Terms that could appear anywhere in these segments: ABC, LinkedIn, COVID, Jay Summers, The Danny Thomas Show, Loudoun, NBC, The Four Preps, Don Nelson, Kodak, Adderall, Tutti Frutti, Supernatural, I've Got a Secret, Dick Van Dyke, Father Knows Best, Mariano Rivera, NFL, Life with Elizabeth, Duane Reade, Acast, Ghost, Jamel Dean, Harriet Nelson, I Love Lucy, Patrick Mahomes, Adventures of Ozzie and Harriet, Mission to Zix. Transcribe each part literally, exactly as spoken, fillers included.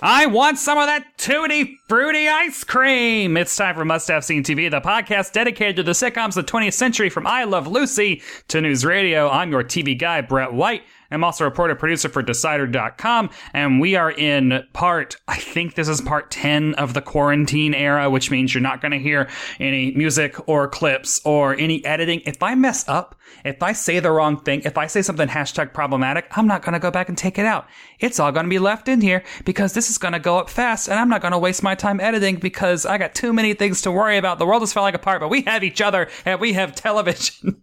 I want some of that Tutti Frutti ice cream! It's time for Must Have Seen T V, the podcast dedicated to the sitcoms of the twentieth century, from I Love Lucy to News Radio. I'm your T V guy, Brett White. I'm also a reporter producer for Decider dot com, and we are in part, I think this is part ten of the quarantine era, which means you're not going to hear any music or clips or any editing. If I mess up, if I say the wrong thing, if I say something hashtag problematic, I'm not going to go back and take it out. It's all going to be left in here because this is going to go up fast, and I'm not going to waste my time editing because I got too many things to worry about. The world is falling apart, but we have each other, and we have television.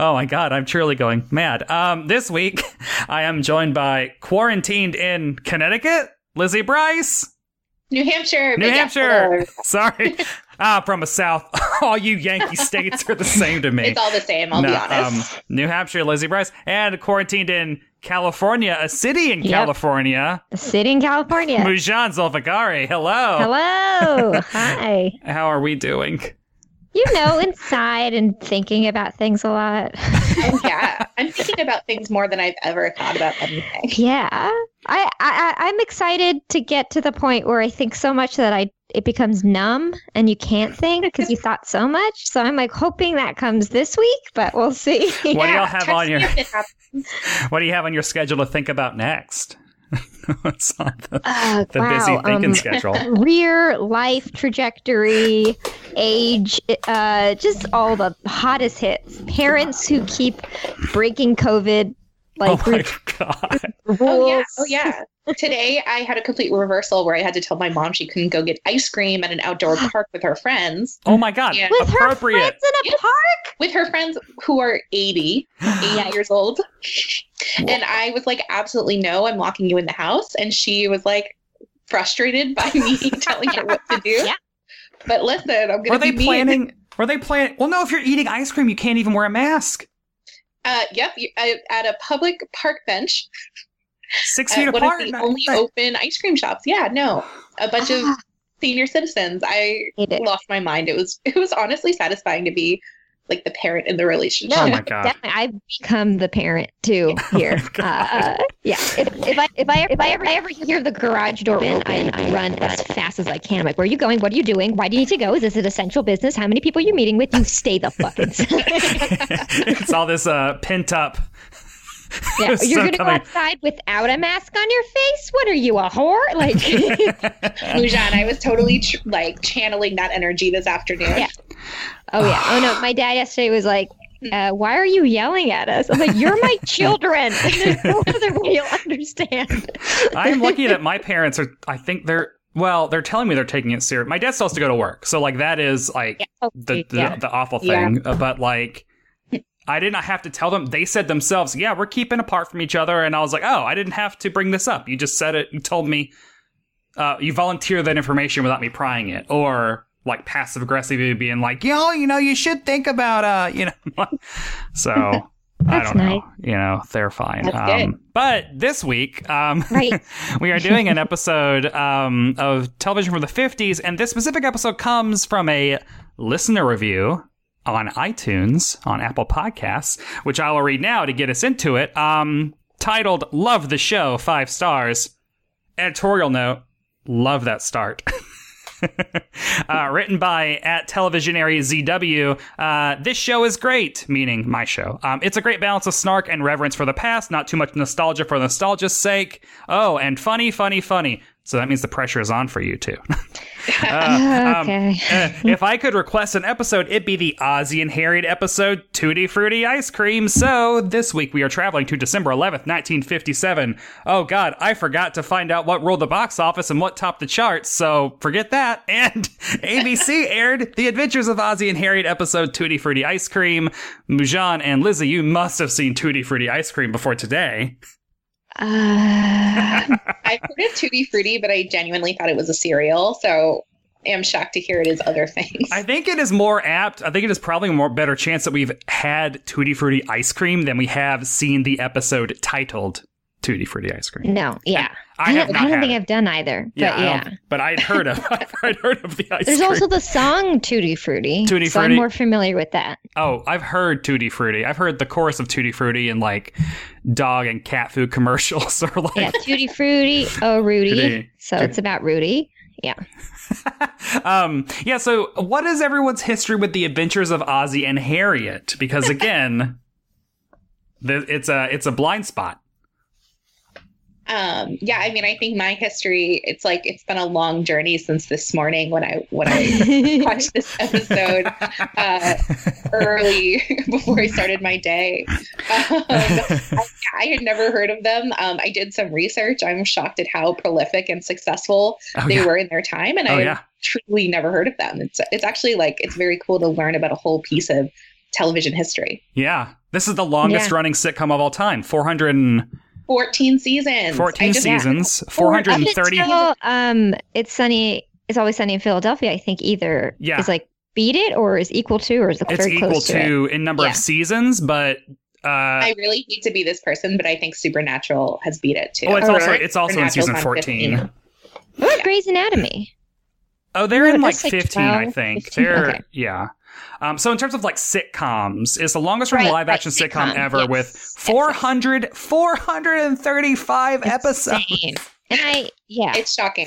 Oh my God, I'm truly going mad. Um, this week, I am joined by quarantined in Connecticut, Lizzie Bryce. New Hampshire. New Hampshire. Sorry. I'm from the South. All you Yankee states are the same to me. It's all the same, I'll no, be honest. Um, New Hampshire, Lizzie Bryce, and quarantined in California, a city in yep. California. A city in California. Mujan Zolfagari, hello. Hello. Hi. How are we doing? You know, inside and thinking about things a lot. Oh, yeah, I'm thinking about things more than I've ever thought about anything. Yeah, I, I, I'm excited to get to the point where I think so much that I it becomes numb and you can't think because you thought so much. So I'm like hoping that comes this week, but we'll see. What yeah, do y'all have on your What do you have on your schedule to think about next? What's on the, uh, the wow, busy thinking um, schedule? Career, life trajectory, age, uh, just all the hottest hits. Parents who keep breaking COVID. Like, oh my God. Rules. Oh, yeah. Oh, yeah. Today I had a complete reversal where I had to tell my mom she couldn't go get ice cream at an outdoor park with her friends. Oh my God. And with her friends in a yes. park? With her friends who are eighty, eighty years old. Whoa. And I was like, absolutely no, I'm locking you in the house. And she was like frustrated by me telling her what to do. Yeah. But listen, I'm going to be mean. Planning, were they planning? Well, no, if you're eating ice cream, you can't even wear a mask. Uh, yep, you, I, at a public park bench. Six feet uh, apart. One of the not only right. open ice cream shops. Yeah, no, a bunch ah. of senior citizens. I lost my mind. It was it was honestly satisfying to be like the parent in the relationship. Yeah, oh my God. Definitely, I've become the parent too here. Oh uh, yeah, if, if I if I if I ever I ever hear the garage door open, I, I run as fast as I can. I'm like, where are you going? What are you doing? Why do you need to go? Is this an essential business? How many people are you meeting with? You stay the fuck inside. It's all this uh, pent up. Yeah, you're going to go outside without a mask on your face? What are you, a whore? Like, Mujan, I was totally ch- like channeling that energy this afternoon. Yeah. Oh, yeah. Oh, no. My dad yesterday was like, uh, why are you yelling at us? I'm like, you're my children. And there's no other way you'll understand. I'm lucky that my parents are, I think they're, well, they're telling me they're taking it serious. My dad still has to go to work. So, like, that is, like, yeah. the, the, yeah. the awful thing. Yeah. But, like, I did not have to tell them. They said themselves, yeah, we're keeping apart from each other. And I was like, oh, I didn't have to bring this up. You just said it. You told me uh, you volunteered that information without me prying it. Or like passive aggressively being like, yo, you know, you should think about, uh, you know. So I don't nice. know. You know, they're fine. Um, but this week, um, right. we are doing an episode um, of television from the fifties. And this specific episode comes from a listener review on iTunes, on Apple Podcasts, which I will read now to get us into it, um, titled, Love the Show, five stars. Editorial note, love that start. uh, written by at televisionary Z W. Uh, this show is great, meaning my show. Um, it's a great balance of snark and reverence for the past, not too much nostalgia for nostalgia's sake. Oh, and funny, funny, funny. So that means the pressure is on for you, too. uh, okay. Um, uh, if I could request an episode, it'd be the Ozzie and Harriet episode, Tutti Frutti Ice Cream. So this week we are traveling to December eleventh, nineteen fifty-seven. Oh, God, I forgot to find out what ruled the box office and what topped the charts. So forget that. And A B C aired The Adventures of Ozzie and Harriet episode, Tutti Frutti Ice Cream. Mujan and Lizzie, you must have seen Tutti Frutti Ice Cream before today. Uh, I've heard of Tutti Frutti, but I genuinely thought it was a cereal, so I'm shocked to hear it is other things. I think it is more apt. I think it is probably a more better chance that we've had Tutti Frutti ice cream than we have seen the episode titled Tutti Frutti ice cream. No, yeah. I, I have not I don't think it. I've done either. But yeah, yeah. I but I'd heard of I'd heard of the ice There's cream. There's also the song Tutti Frutti. Tutti so Frutti. I'm more familiar with that. Oh, I've heard Tutti Frutti. I've heard the chorus of Tutti Frutti in like dog and cat food commercials or like yeah, Tutti Frutti, oh Rudy. Tutti. So Tutti. It's about Rudy. Yeah. um, yeah, so what is everyone's history with the Adventures of Ozzie and Harriet? Because again, th- it's a it's a blind spot. Um, yeah, I mean, I think my history, it's like, it's been a long journey since this morning when I, when I watched this episode, uh, early before I started my day. Um, I, I had never heard of them. Um, I did some research. I'm shocked at how prolific and successful oh, they yeah. were in their time. And oh, I yeah. truly never heard of them. It's, it's actually like, it's very cool to learn about a whole piece of television history. Yeah. This is the longest yeah. running sitcom of all time. four hundred and fourteen seasons. fourteen just, seasons. Yeah. four hundred thirty. Until, um, it's sunny. It's always sunny in Philadelphia. I think either yeah. is like beat it or is equal to or is it's very equal close to, to it. in number yeah. of seasons. But uh, I really hate to be this person, but I think Supernatural has beat it too. Oh, it's oh, also right. it's also in season fourteen. What yeah. Grey's Anatomy? Oh, they're oh, in like fifteen, like twelve, I think. fifteen? They're okay. yeah. Um, so in terms of like sitcoms, it's the longest running right, live action right, sitcom, sitcom ever yes. with four hundred, four hundred thirty-five it's episodes. Insane. And I, yeah, it's shocking.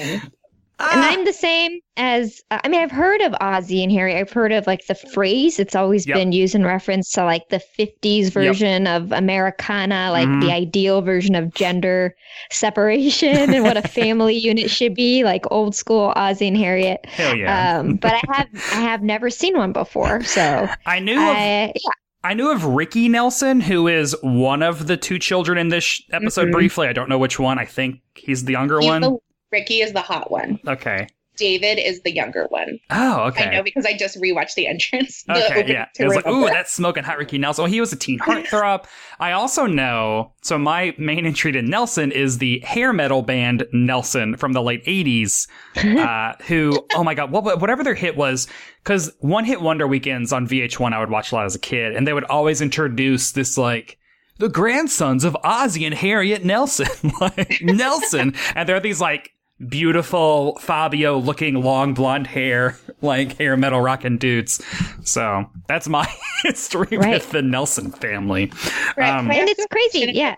Uh, and I'm the same as, uh, I mean, I've heard of Ozzie and Harriet. I've heard of like the phrase. It's always yep. been used in reference to like the fifties version yep. of Americana, like mm. the ideal version of gender separation and what a family unit should be, like old school Ozzie and Harriet. Hell yeah. Um, but I have I have never seen one before. So I knew I, of, yeah. I knew of Ricky Nelson, who is one of the two children in this sh- episode mm-hmm. briefly. I don't know which one. I think he's the younger he's one. The- Ricky is the hot one. Okay. David is the younger one. Oh, okay. I know because I just rewatched the entrance. The okay, yeah. It was like, ooh, that's smoking hot Ricky Nelson. Well, he was a teen heartthrob. I also know, so my main entry to Nelson is the hair metal band Nelson from the late eighties, uh, who, oh my God, what, whatever their hit was, because One Hit Wonder weekends on V H one I would watch a lot as a kid, and they would always introduce this like, the grandsons of Ozzie and Harriet Nelson. like, Nelson. And there are these like, beautiful Fabio looking long blonde hair, like hair metal rocking dudes. So that's my history right. with the Nelson family. Right. Um, and it's crazy. Yeah.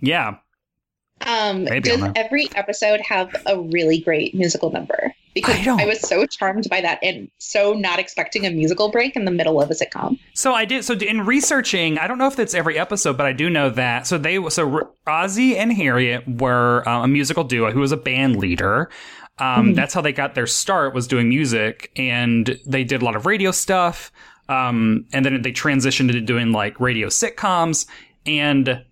Yeah. Um, Maybe does every episode have a really great musical number? Because I, I was so charmed by that and so not expecting a musical break in the middle of a sitcom. So I did. So in researching, I don't know if that's every episode, but I do know that. So they so Ozzie and Harriet were uh, a musical duo who was a band leader. Um, mm-hmm. That's how they got their start, was doing music. And they did a lot of radio stuff. Um, and then they transitioned into doing like radio sitcoms. And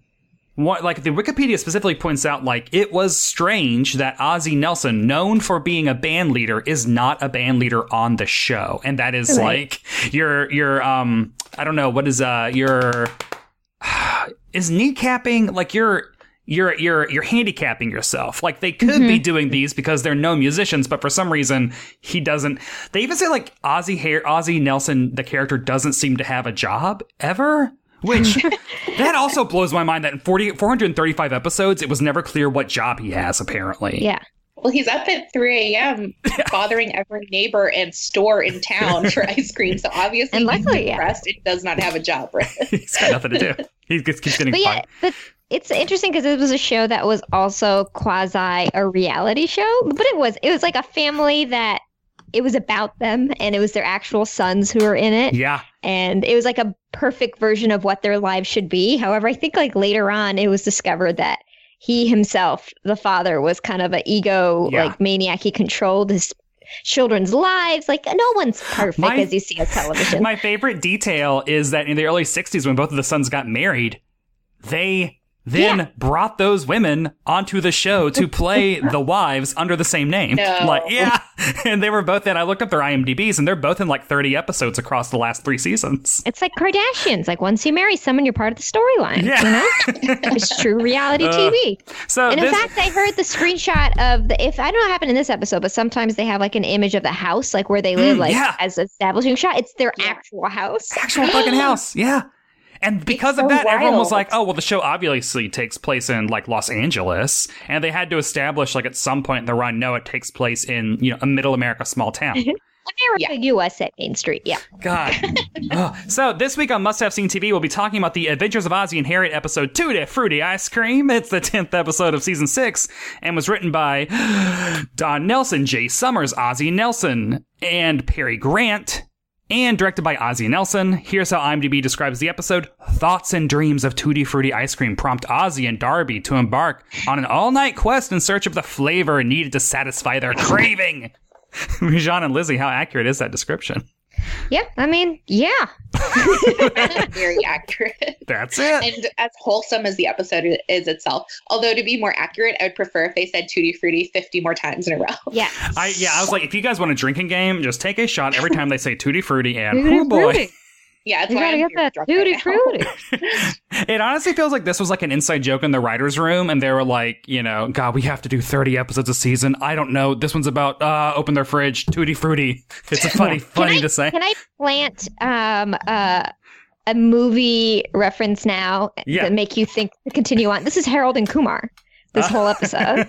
What, like the Wikipedia specifically points out, like it was strange that Ozzie Nelson, known for being a band leader, is not a band leader on the show, and that is right. like your your um I don't know what is uh your is kneecapping like your you're you're you're handicapping yourself. Like they could mm-hmm. be doing these because they're no musicians, but for some reason he doesn't. They even say like Ozzie Har- Ozzie Nelson, the character, doesn't seem to have a job ever. Which, that also blows my mind that in forty, four hundred thirty-five episodes, it was never clear what job he has, apparently. Yeah. Well, he's up at three a.m. bothering every neighbor and store in town for ice cream. So obviously, and luckily, he's depressed yeah. and does not have a job. Right? He's got nothing to do. He just keeps getting but yeah, but it's interesting because it was a show that was also quasi a reality show. But it was, it was like a family that it was about them, and it was their actual sons who were in it. Yeah. And it was like a perfect version of what their lives should be. However, I think like later on, it was discovered that he himself, the father, was kind of an ego, yeah. like maniac. He controlled his children's lives. Like, no one's perfect my, as you see on television. My favorite detail is that in the early sixties, when both of the sons got married, they then yeah. brought those women onto the show to play the wives under the same name. No. Like, yeah. And they were both in, I looked up their I M D B's, and they're both in like thirty episodes across the last three seasons. It's like Kardashians. Like, once you marry someone, you're part of the storyline. Yeah. You know? It's true reality uh, T V. So and in this... fact, I heard the screenshot of the, if I don't know what happened in this episode, but sometimes they have like an image of the house, like where they live, mm, like yeah. as an establishing shot. It's their yeah. actual house. Actual fucking house. Yeah. And because so of that, wild. everyone was like, oh, well, the show obviously takes place in, like, Los Angeles. And they had to establish, like, at some point in the run, no, it takes place in, you know, a middle America small town. America, yeah. U S A, Main Street, yeah. God. oh. So this week on Must Have Seen T V, we'll be talking about the Adventures of Ozzie and Harriet episode Tutti Frutti Ice Cream. It's the tenth episode of season six and was written by Don Nelson, Jay Summers, Ozzie Nelson, and Perry Grant. And directed by Ozzie Nelson. Here's how I M D B describes the episode. Thoughts and dreams of Tutti Frutti ice cream prompt Ozzie and Darby to embark on an all-night quest in search of the flavor needed to satisfy their craving. Mujan and Lizzie, how accurate is that description? Yeah, I mean, yeah. Very accurate. That's it. And as wholesome as the episode is itself. Although, to be more accurate, I would prefer if they said Tutti Frutti fifty more times in a row. Yeah. I, yeah, I was like, if you guys want a drinking game, just take a shot every time they say Tutti Frutti and oh boy. Yeah, it's you gotta I'm get that Tutti right Frutti. It honestly feels like this was like an inside joke in the writer's room, and they were like, you know, God, we have to do thirty episodes a season. I don't know. This one's about uh, open their fridge, Tutti Frutti. It's a funny, funny I, to say. Can I plant um, uh, a movie reference now yeah. that make you think to continue on? This is Harold and Kumar, this uh. whole episode.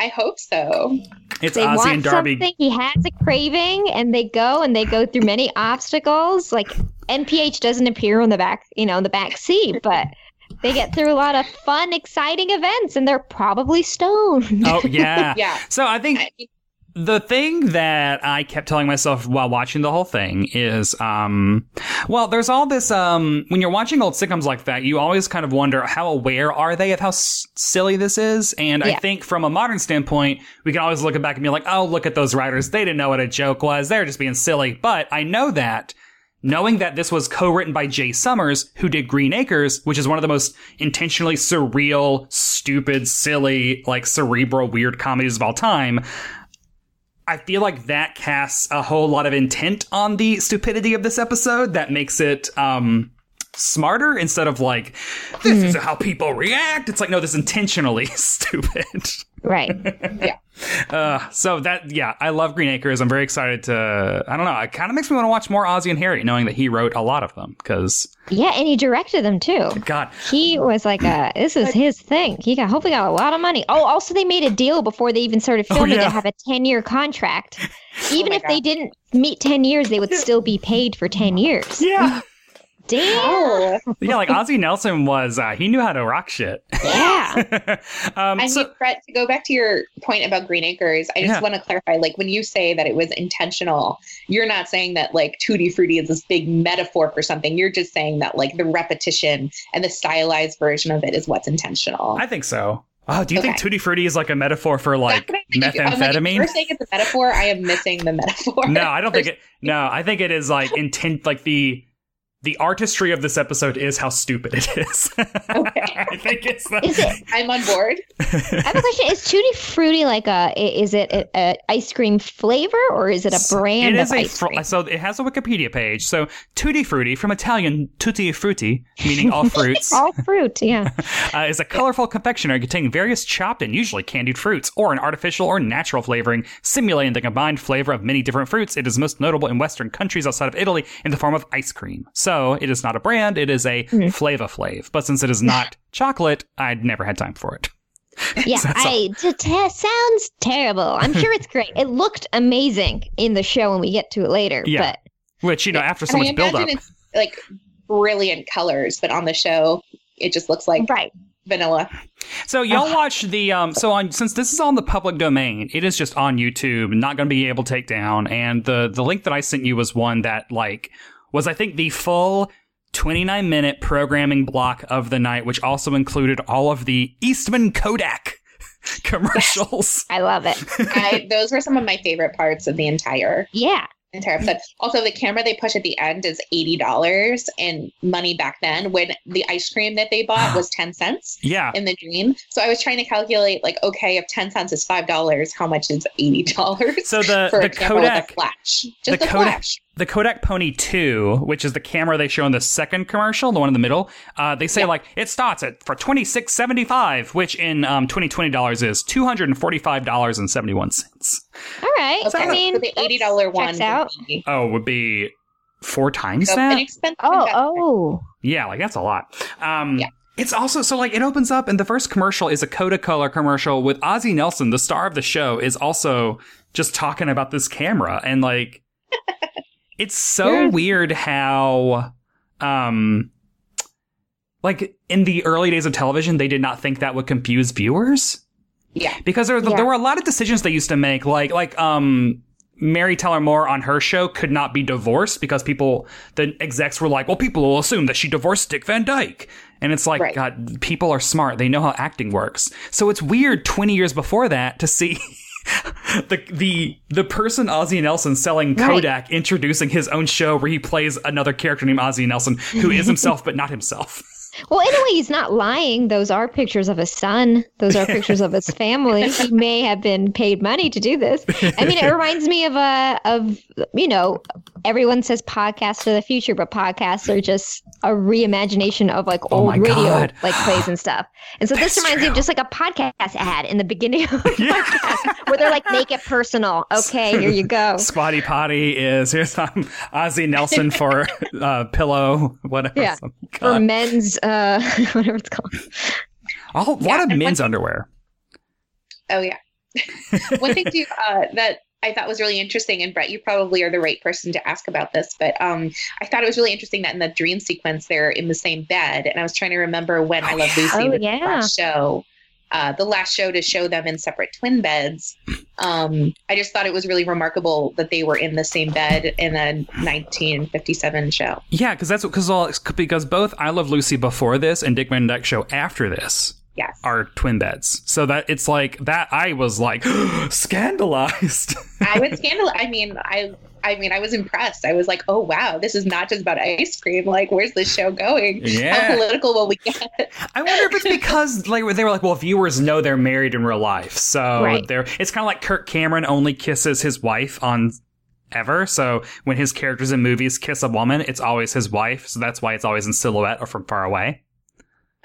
I hope so. It's they Ozzie want and Darby. Something. He has a craving, and they go and they go through many obstacles. Like N P H doesn't appear on the back, you know, in the back seat, but they get through a lot of fun, exciting events, and they're probably stoned. Oh yeah, yeah. So I think the thing that I kept telling myself while watching the whole thing is, um, well, there's all this. Um, when you're watching old sitcoms like that, you always kind of wonder how aware are they of how s- silly this is. And yeah. I think from a modern standpoint, we can always look back and be like, oh, look at those writers. They didn't know what a joke was. They're just being silly. But I know that. Knowing that this was co-written by Jay Summers, who did Green Acres, which is one of the most intentionally surreal, stupid, silly, like cerebral, weird comedies of all time, I feel like that casts a whole lot of intent on the stupidity of this episode that makes it um, smarter instead of like, this mm-hmm. is how people react. It's like, no, this is intentionally stupid. Right. Yeah. Uh, so that, yeah, I love Green Acres. I'm very excited to, I don't know, it kind of makes me want to watch more Ozzie and Harriet, knowing that he wrote a lot of them, because... Yeah, and he directed them, too. God. He was like, a, this is his thing. He got hopefully got a lot of money. Oh, also, they made a deal before they even started filming oh, yeah. to have a ten-year contract. Even oh if God. they didn't meet ten years, they would still be paid for ten years. Yeah. Damn. Oh. Yeah, like Ozzie Nelson was, uh, he knew how to rock shit. Yeah. um, I so, need Brett, to go back to your point about Green Acres, I just yeah. want to clarify, like when you say that it was intentional, you're not saying that like Tutti Frutti is this big metaphor for something. You're just saying that like the repetition and the stylized version of it is what's intentional. I think so. Oh, do you okay. think Tutti Frutti is like a metaphor for like methamphetamine? You're saying it's a metaphor. I am missing the metaphor. No, I don't think it. No, I think it is like intent, like the... The artistry of this episode is how stupid it is. Okay. I think it's the... Is it? I'm on board. I have a question. Is Tutti Frutti like a, is it an ice cream flavor or is it a brand it is of a ice fr- cream? So it has a Wikipedia page. So Tutti Frutti, from Italian Tutti Frutti, meaning all fruits. All fruit, yeah. uh, is a colorful confectionery containing various chopped and usually candied fruits or an artificial or natural flavoring, simulating the combined flavor of many different fruits. It is most notable in Western countries outside of Italy in the form of ice cream. So So it is not a brand, it is a mm-hmm. Flava Flav. But since it is not chocolate, I'd never had time for it. Yeah, so I, t- t- sounds terrible. I'm sure it's great. It looked amazing in the show when we get to it later. Yeah. But Which, you know, after so I much build-up. It's like brilliant colors, but on the show, it just looks like right. vanilla. So y'all watch the um so on, since this is on the public domain, it is just on YouTube, not going to be able to take down. And the the link that I sent you was one that like was I think the full twenty-nine minute programming block of the night, which also included all of the Eastman Kodak commercials. Yes, I love it. I, those were some of my favorite parts of the entire yeah entire episode. Also, the camera they push at the end is eighty dollars in money back then, when the ice cream that they bought was ten cents yeah. in the dream. So I was trying to calculate, like, okay, if ten cents is five dollars, how much is eighty dollars? So the, for the Kodak flash, just the Kodak, flash. The Kodak Pony two, which is the camera they show in the second commercial, the one in the middle, uh, they say, yeah. like, it starts at for twenty-six seventy-five, which in um, twenty twenty dollars is two hundred forty-five dollars and seventy-one cents. All right. So I mean, the eighty dollars one would be, oh, would be four times so that? Oh, oh. Yeah, like, that's a lot. Um, yeah. It's also, so, like, it opens up, and the first commercial is a Kodacolor commercial with Ozzie Nelson, the star of the show, is also just talking about this camera. And, like, it's so You're... weird how, um, like, in the early days of television, they did not think that would confuse viewers. Yeah, because there, yeah. there were a lot of decisions they used to make, like like um, Mary Tyler Moore on her show could not be divorced because people, the execs were like, well, people will assume that she divorced Dick Van Dyke. And it's like, right. God, people are smart. They know how acting works. So it's weird twenty years before that to see the the the person Ozzie Nelson selling Kodak right. introducing his own show where he plays another character named Ozzie Nelson, who is himself but not himself. Well, in a way, he's not lying. Those are pictures of his son. Those are pictures of his family. He may have been paid money to do this. I mean, it reminds me of, a, of you know, everyone says podcasts are the future, but podcasts are just a reimagination of, like, old oh radio, God. like, plays and stuff. And so That's this reminds true. me of just, like, a podcast ad in the beginning of the yeah. podcast where they're like, make it personal. Okay, here you go. Spotty Potty is, here's um, Ozzie Nelson for uh, pillow, whatever. Yeah, oh, for men's... Uh, whatever it's called. A whole yeah, lot of men's thing, underwear. Oh, yeah. One thing too, uh, that I thought was really interesting, and Brett, you probably are the right person to ask about this, but um, I thought it was really interesting that in the dream sequence, they're in the same bed. And I was trying to remember when oh, I Love Lucy oh, was yeah. the last show, uh, the last show to show them in separate twin beds. Um, I just thought it was really remarkable that they were in the same bed in a nineteen fifty-seven show. Yeah, because that's because all because both I Love Lucy before this and Dick Van Dyke Show after this yes. are twin beds. So that it's like that. I was like scandalized. I was scandalized. I mean, I I mean, I was impressed. I was like, oh wow, this is not just about ice cream. Like, where's this show going? Yeah. How political will we get? I wonder if it's because like they were like, well, viewers know they're married in real life, so right. they're it's kind of like. Kirk Cameron only kisses his wife on ever. So when his characters in movies kiss a woman, it's always his wife. So that's why it's always in silhouette or from far away.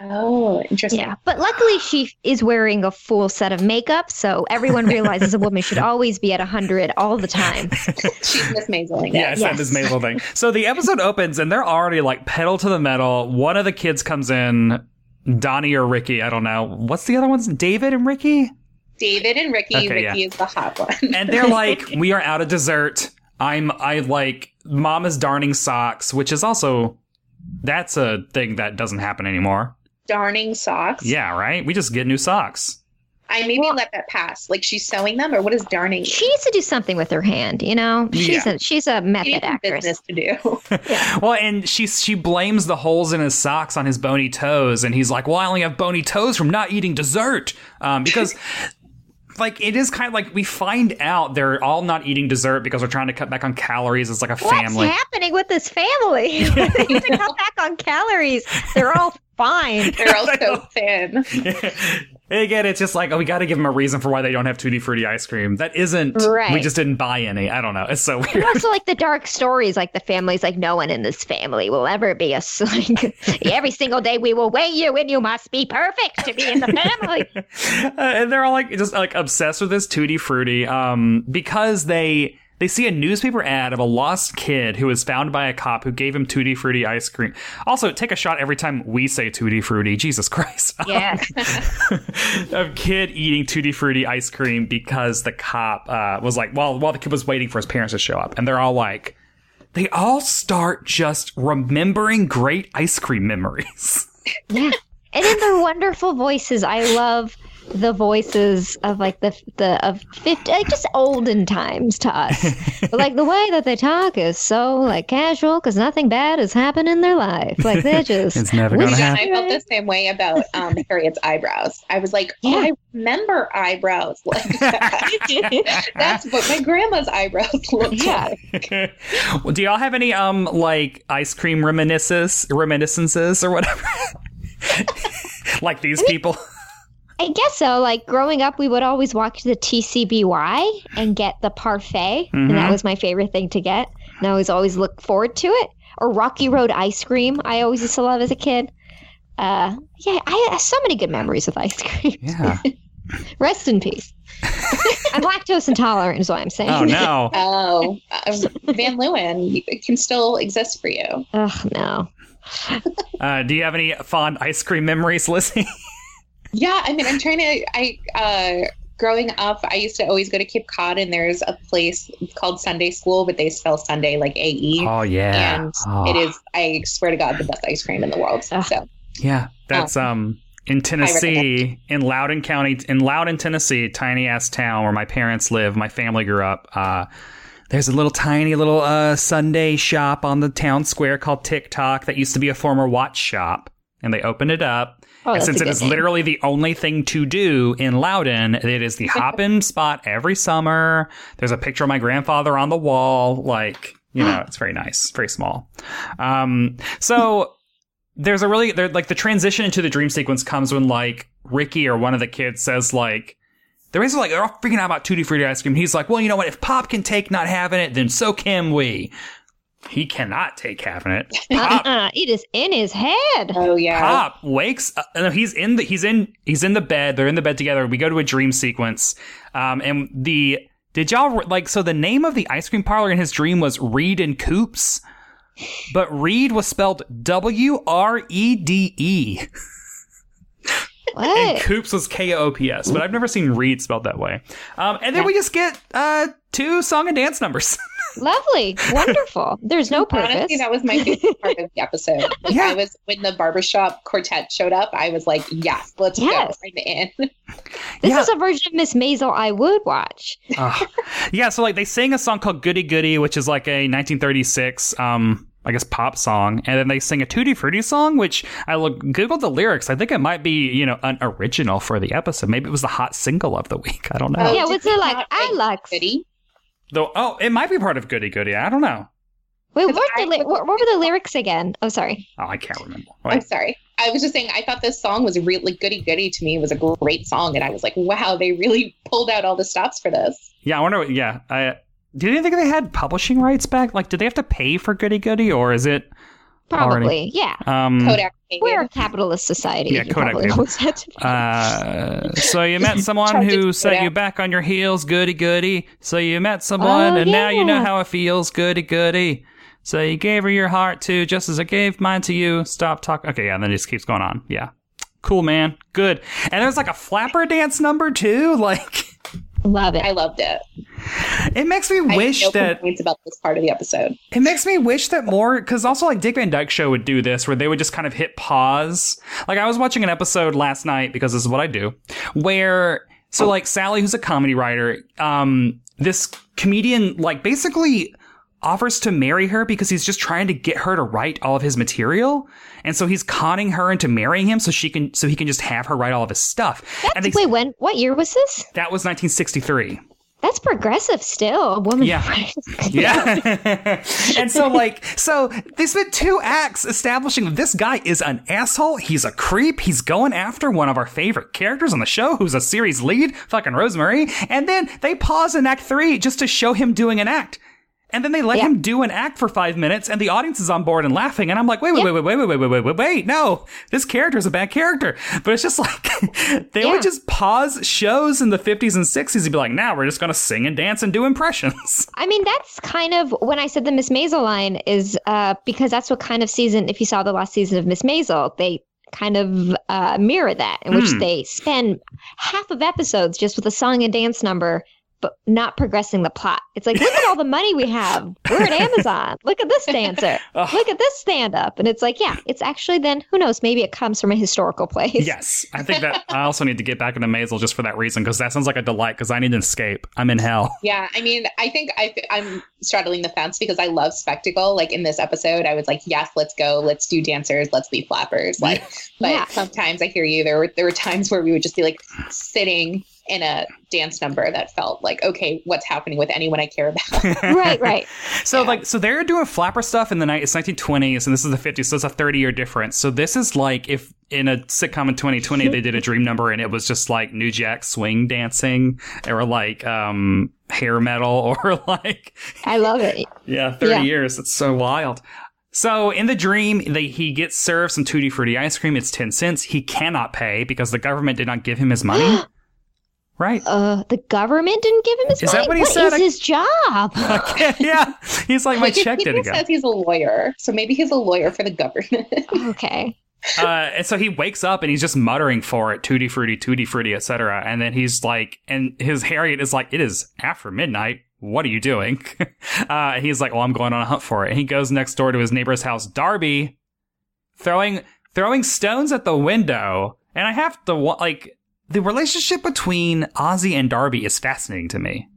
Oh, interesting. Yeah, but luckily she is wearing a full set of makeup. So everyone realizes a woman should always be at one hundred all the time. She's Miss Maisel. Yeah, it's yes. that Miss Maisel thing. So the episode opens and they're already like pedal to the metal. One of the kids comes in, Donnie or Ricky. I don't know. What's the other one's? David and Ricky? David and Ricky, okay, Ricky yeah. is the hot one. And they're like, we are out of dessert. I'm, I like, mom is darning socks, which is also, that's a thing that doesn't happen anymore. Darning socks? Yeah, right? We just get new socks. I maybe well, let that pass. Like, she's sewing them, or what is darning? She needs to do something with her hand, you know? She's yeah. a she's a method she actress. Business to do. yeah. Well, and she she blames the holes in his socks on his bony toes, and he's like, well, I only have bony toes from not eating dessert. Um, because... Like, it is kind of like we find out they're all not eating dessert because they're trying to cut back on calories. It's like a family. What's happening with this family? Yeah. They need to cut back on calories. They're all fine. They're all so thin. Yeah. Again, it's just like, oh, we got to give them a reason for why they don't have Tutti Frutti ice cream. That isn't, right. we just didn't buy any. I don't know. It's so weird. And also, like, the dark stories, like, the family's like, no one in this family will ever be a, like, every single day we will weigh you and you must be perfect to be in the family. uh, and they're all, like, just, like, obsessed with this Tutti Frutti um, because they... They see a newspaper ad of a lost kid who was found by a cop who gave him Tutti Frutti ice cream. Also, take a shot every time we say Tutti Frutti. Jesus Christ. Yeah. Of kid eating Tutti Frutti ice cream because the cop uh, was like, well, while the kid was waiting for his parents to show up. And they're all like, they all start just remembering great ice cream memories. Yeah. And then they're wonderful voices. I love the voices of like the the of fifty, like just olden times to us. But like the way that they talk is so like casual because nothing bad has happened in their life. Like they're just it's never gonna happen. I felt the same way about um, Harriet's eyebrows. I was like, oh, yeah. I remember eyebrows like that. That's what my grandma's eyebrows looked yeah. like. Well, do y'all have any um like ice cream reminiscences, reminiscences or whatever? Like these I mean, people. I guess so. Like growing up, we would always walk to the T C B Y and get the parfait. Mm-hmm. And that was my favorite thing to get. And I always always look forward to it. Or Rocky Road ice cream. I always used to love as a kid. Uh, yeah, I have so many good memories with ice cream. Yeah. Rest in peace. I'm lactose intolerant is what I'm saying. Oh, no. Oh, Van Leeuwen can still exist for you. Oh, no. Uh, do you have any fond ice cream memories, Lizzie? Yeah, I mean, I'm trying to, I, uh, growing up, I used to always go to Cape Cod, and there's a place called Sunday School, but they spell Sunday like A E. Oh, yeah. And oh. it is, I swear to God, the best ice cream in the world. So, oh. yeah, that's, um, um in Tennessee, in Loudoun County, in Loudoun, Tennessee, tiny ass town where my parents live, my family grew up, uh, there's a little tiny little uh, Sunday shop on the town square called TikTok that used to be a former watch shop. And they opened it up. Oh, and since it is thing. literally the only thing to do in Loudoun, it is the hop-in spot every summer. There's a picture of my grandfather on the wall. Like, you know, it's very nice. Very small. Um, so there's a really, there, like the transition into the dream sequence comes when like Ricky or one of the kids says like, they're basically like, they're all freaking out about Tutti Frutti ice cream. He's like, well, you know what? If Pop can take not having it, then so can we. He cannot take having it. Pop, uh-uh, it is in his head. Oh, yeah. Pop wakes up. No, he's in the he's in he's in the bed. They're in the bed together. We go to a dream sequence. Um, and the did y'all like so the name of the ice cream parlor in his dream was Reed and Coops, but Reed was spelled W R E D E. What? And Coops was K O P S, but I've never seen Reed spelled that way. Um, and then yeah. we just get uh, two song and dance numbers. Lovely. Wonderful. There's no purpose. Honestly, that was my favorite part of the episode. Yeah. I was, when the barbershop quartet showed up, I was like, yes, let's yes. go. I'm in. This yeah. is a version of Miss Maisel I would watch. uh, yeah, so like they sang a song called Goody Goody, which is like a nineteen thirty-six um I guess pop song, and then they sing a Tutti Frutti song, which I look googled the lyrics. I think it might be, you know, an original for the episode. Maybe it was the hot single of the week. I don't know. Oh, yeah, what's it like? I like Goody. Though, oh, it might be part of Goody Goody. I don't know. Wait, what, I, the, what, what were the lyrics again? Oh, sorry. Oh, I can't remember. Wait. I'm sorry. I was just saying, I thought this song was really Goody Goody to me. It was a great song, and I was like, wow, they really pulled out all the stops for this. Yeah, I wonder. What, yeah, I. Do you think they had publishing rights back? Like, did they have to pay for Goody Goody, or is it probably? Already, yeah, um, Kodak. We're a capitalist society. Yeah, you Kodak. Uh, so you met someone who set Kodak. You back on your heels, Goody Goody. So you met someone, oh, and yeah. now you know how it feels, Goody Goody. So you gave her your heart too, just as I gave mine to you. Stop talking. Okay, yeah, and then it just keeps going on. Yeah, cool, man, good. And there's like a flapper dance number too, like. Love it. I loved it. It makes me wish I have no that complaints about this part of the episode. It makes me wish that more, because also like Dick Van Dyke Show would do this, where they would just kind of hit pause. Like I was watching an episode last night because this is what I do. Where so like Sally, who's a comedy writer, um, this comedian like basically offers to marry her because he's just trying to get her to write all of his material, and so he's conning her into marrying him so she can so he can just have her write all of his stuff. That's, and they, wait, when? What year was this? That was nineteen sixty-three. That's progressive still, a woman. Yeah, yeah. And so like, so they spent two acts establishing that this guy is an asshole. He's a creep. He's going after one of our favorite characters on the show, who's a series lead, fucking Rosemary. And then they pause in Act Three just to show him doing an act. And then they let yeah. him do an act for five minutes, and the audience is on board and laughing. And I'm like, wait, wait, yeah. wait, wait, wait, wait, wait, wait, wait, wait. No, this character is a bad character. But it's just like, they yeah. would just pause shows in the fifties and sixties and be like, now nah, we're just going to sing and dance and do impressions. I mean, that's kind of, when I said the Miss Maisel line is uh, because that's what kind of season, if you saw the last season of Miss Maisel, they kind of uh, mirror that, in which mm. they spend half of episodes just with a song and dance number but not progressing the plot. It's like, look at all the money we have. We're at Amazon. Look at this dancer. Oh. Look at this stand-up. And it's like, yeah, it's actually then, who knows, maybe it comes from a historical place. Yes. I think that I also need to get back into Maisel just for that reason, because that sounds like a delight, because I need an escape. I'm in hell. Yeah. I mean, I think I, I'm straddling the fence because I love spectacle. Like in this episode, I was like, yes, let's go. Let's do dancers. Let's be flappers. Like, but yeah. Sometimes I hear you. There were, there were times where we would just be like sitting in a dance number that felt like, okay, what's happening with anyone I care about? Right, right. So yeah. like, so they're doing flapper stuff in the night. It's nineteen twenties and this is the fifties. So it's a thirty year difference. So this is like if in a sitcom in twenty twenty, they did a dream number and it was just like New Jack swing dancing or like um, hair metal or like. I love it. Yeah. thirty yeah. years. It's so wild. So in the dream, they, he gets served some Tutti Frutti ice cream. It's ten cents. He cannot pay because the government did not give him his money. Right. Uh, the government didn't give him his. Is money? That what he what said? Is I... his job? Okay, yeah, he's like my like check didn't go. He says he's a lawyer, so maybe he's a lawyer for the government. Okay. Uh, and so he wakes up and he's just muttering for it, Tutti Frutti, Tutti Frutti, et cetera. And then he's like, and his Harriet is like, it is after midnight. What are you doing? Uh, he's like, well, I'm going on a hunt for it. And he goes next door to his neighbor's house, Darby, throwing throwing stones at the window. And I have to like. The relationship between Ozzie and Darby is fascinating to me.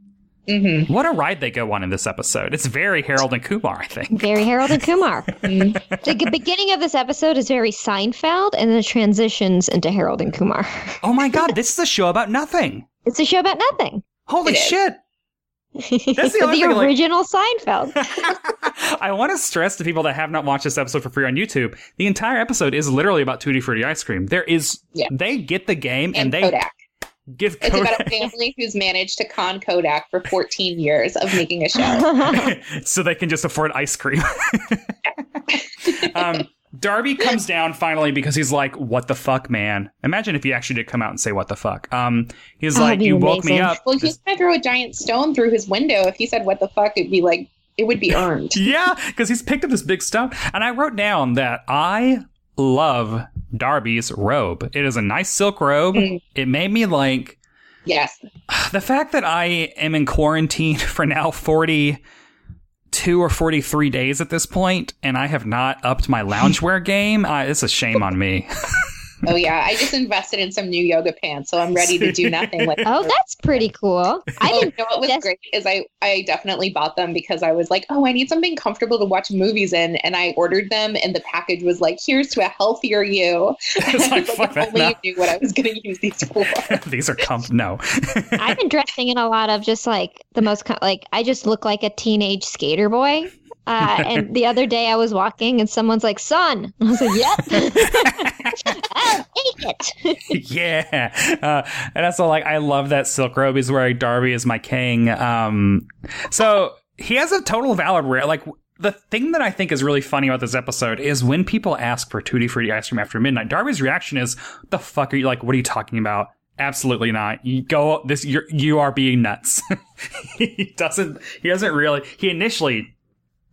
Mm-hmm. What a ride they go on in this episode. It's very Harold and Kumar, I think. Very Harold and Kumar. The beginning of this episode is very Seinfeld, and then it transitions into Harold and Kumar. Oh my God, this is a show about nothing. It's a show about nothing. Holy it shit. Is. That's the, the thing, original like, Seinfeld. I want to stress to people that have not watched this episode for free on YouTube, the entire episode is literally about Tutti Frutti ice cream. There is, yeah. They get the game and, and they Kodak. Give Kodak. It's about a family who's managed to con Kodak for fourteen years of making a show. So they can just afford ice cream. um, Darby comes down finally because he's like, what the fuck, man? Imagine if he actually did come out and say, what the fuck? Um, he's like, you amazing. Woke me up. Well, he's going to throw a giant stone through his window. If he said, what the fuck, it'd be like, it would be earned. Yeah, because he's picked up this big stone. And I wrote down that I love Darby's robe. It is a nice silk robe. Mm. It made me like... Yes. The fact that I am in quarantine for now forty... Two or forty-three days at this point, and I have not upped my loungewear game. Uh, it's a shame on me. Oh yeah, I just invested in some new yoga pants, so I'm ready to do nothing with. Oh, that's pretty cool. I well, didn't know what was yes. great is I I definitely bought them because I was like, oh, I need something comfortable to watch movies in, and I ordered them, and the package was like, here's to a healthier you. It's like, like, fuck if that only now. You knew what I was going to use these for. These are comf. No, I've been dressing in a lot of just like the most com- like I just look like a teenage skater boy. Uh, and the other day I was walking and someone's like, son. I was like, yep. I'll take it. Yeah. Uh, and that's all like, I love that silk robe he's wearing. Darby is my king. Um, so he has a total valid wear. Like the thing that I think is really funny about this episode is when people ask for Tutti Frutti ice cream after midnight, Darby's reaction is, what the fuck are you like? What are you talking about? Absolutely not. You go this. You're, you are being nuts. He doesn't, he doesn't really, he initially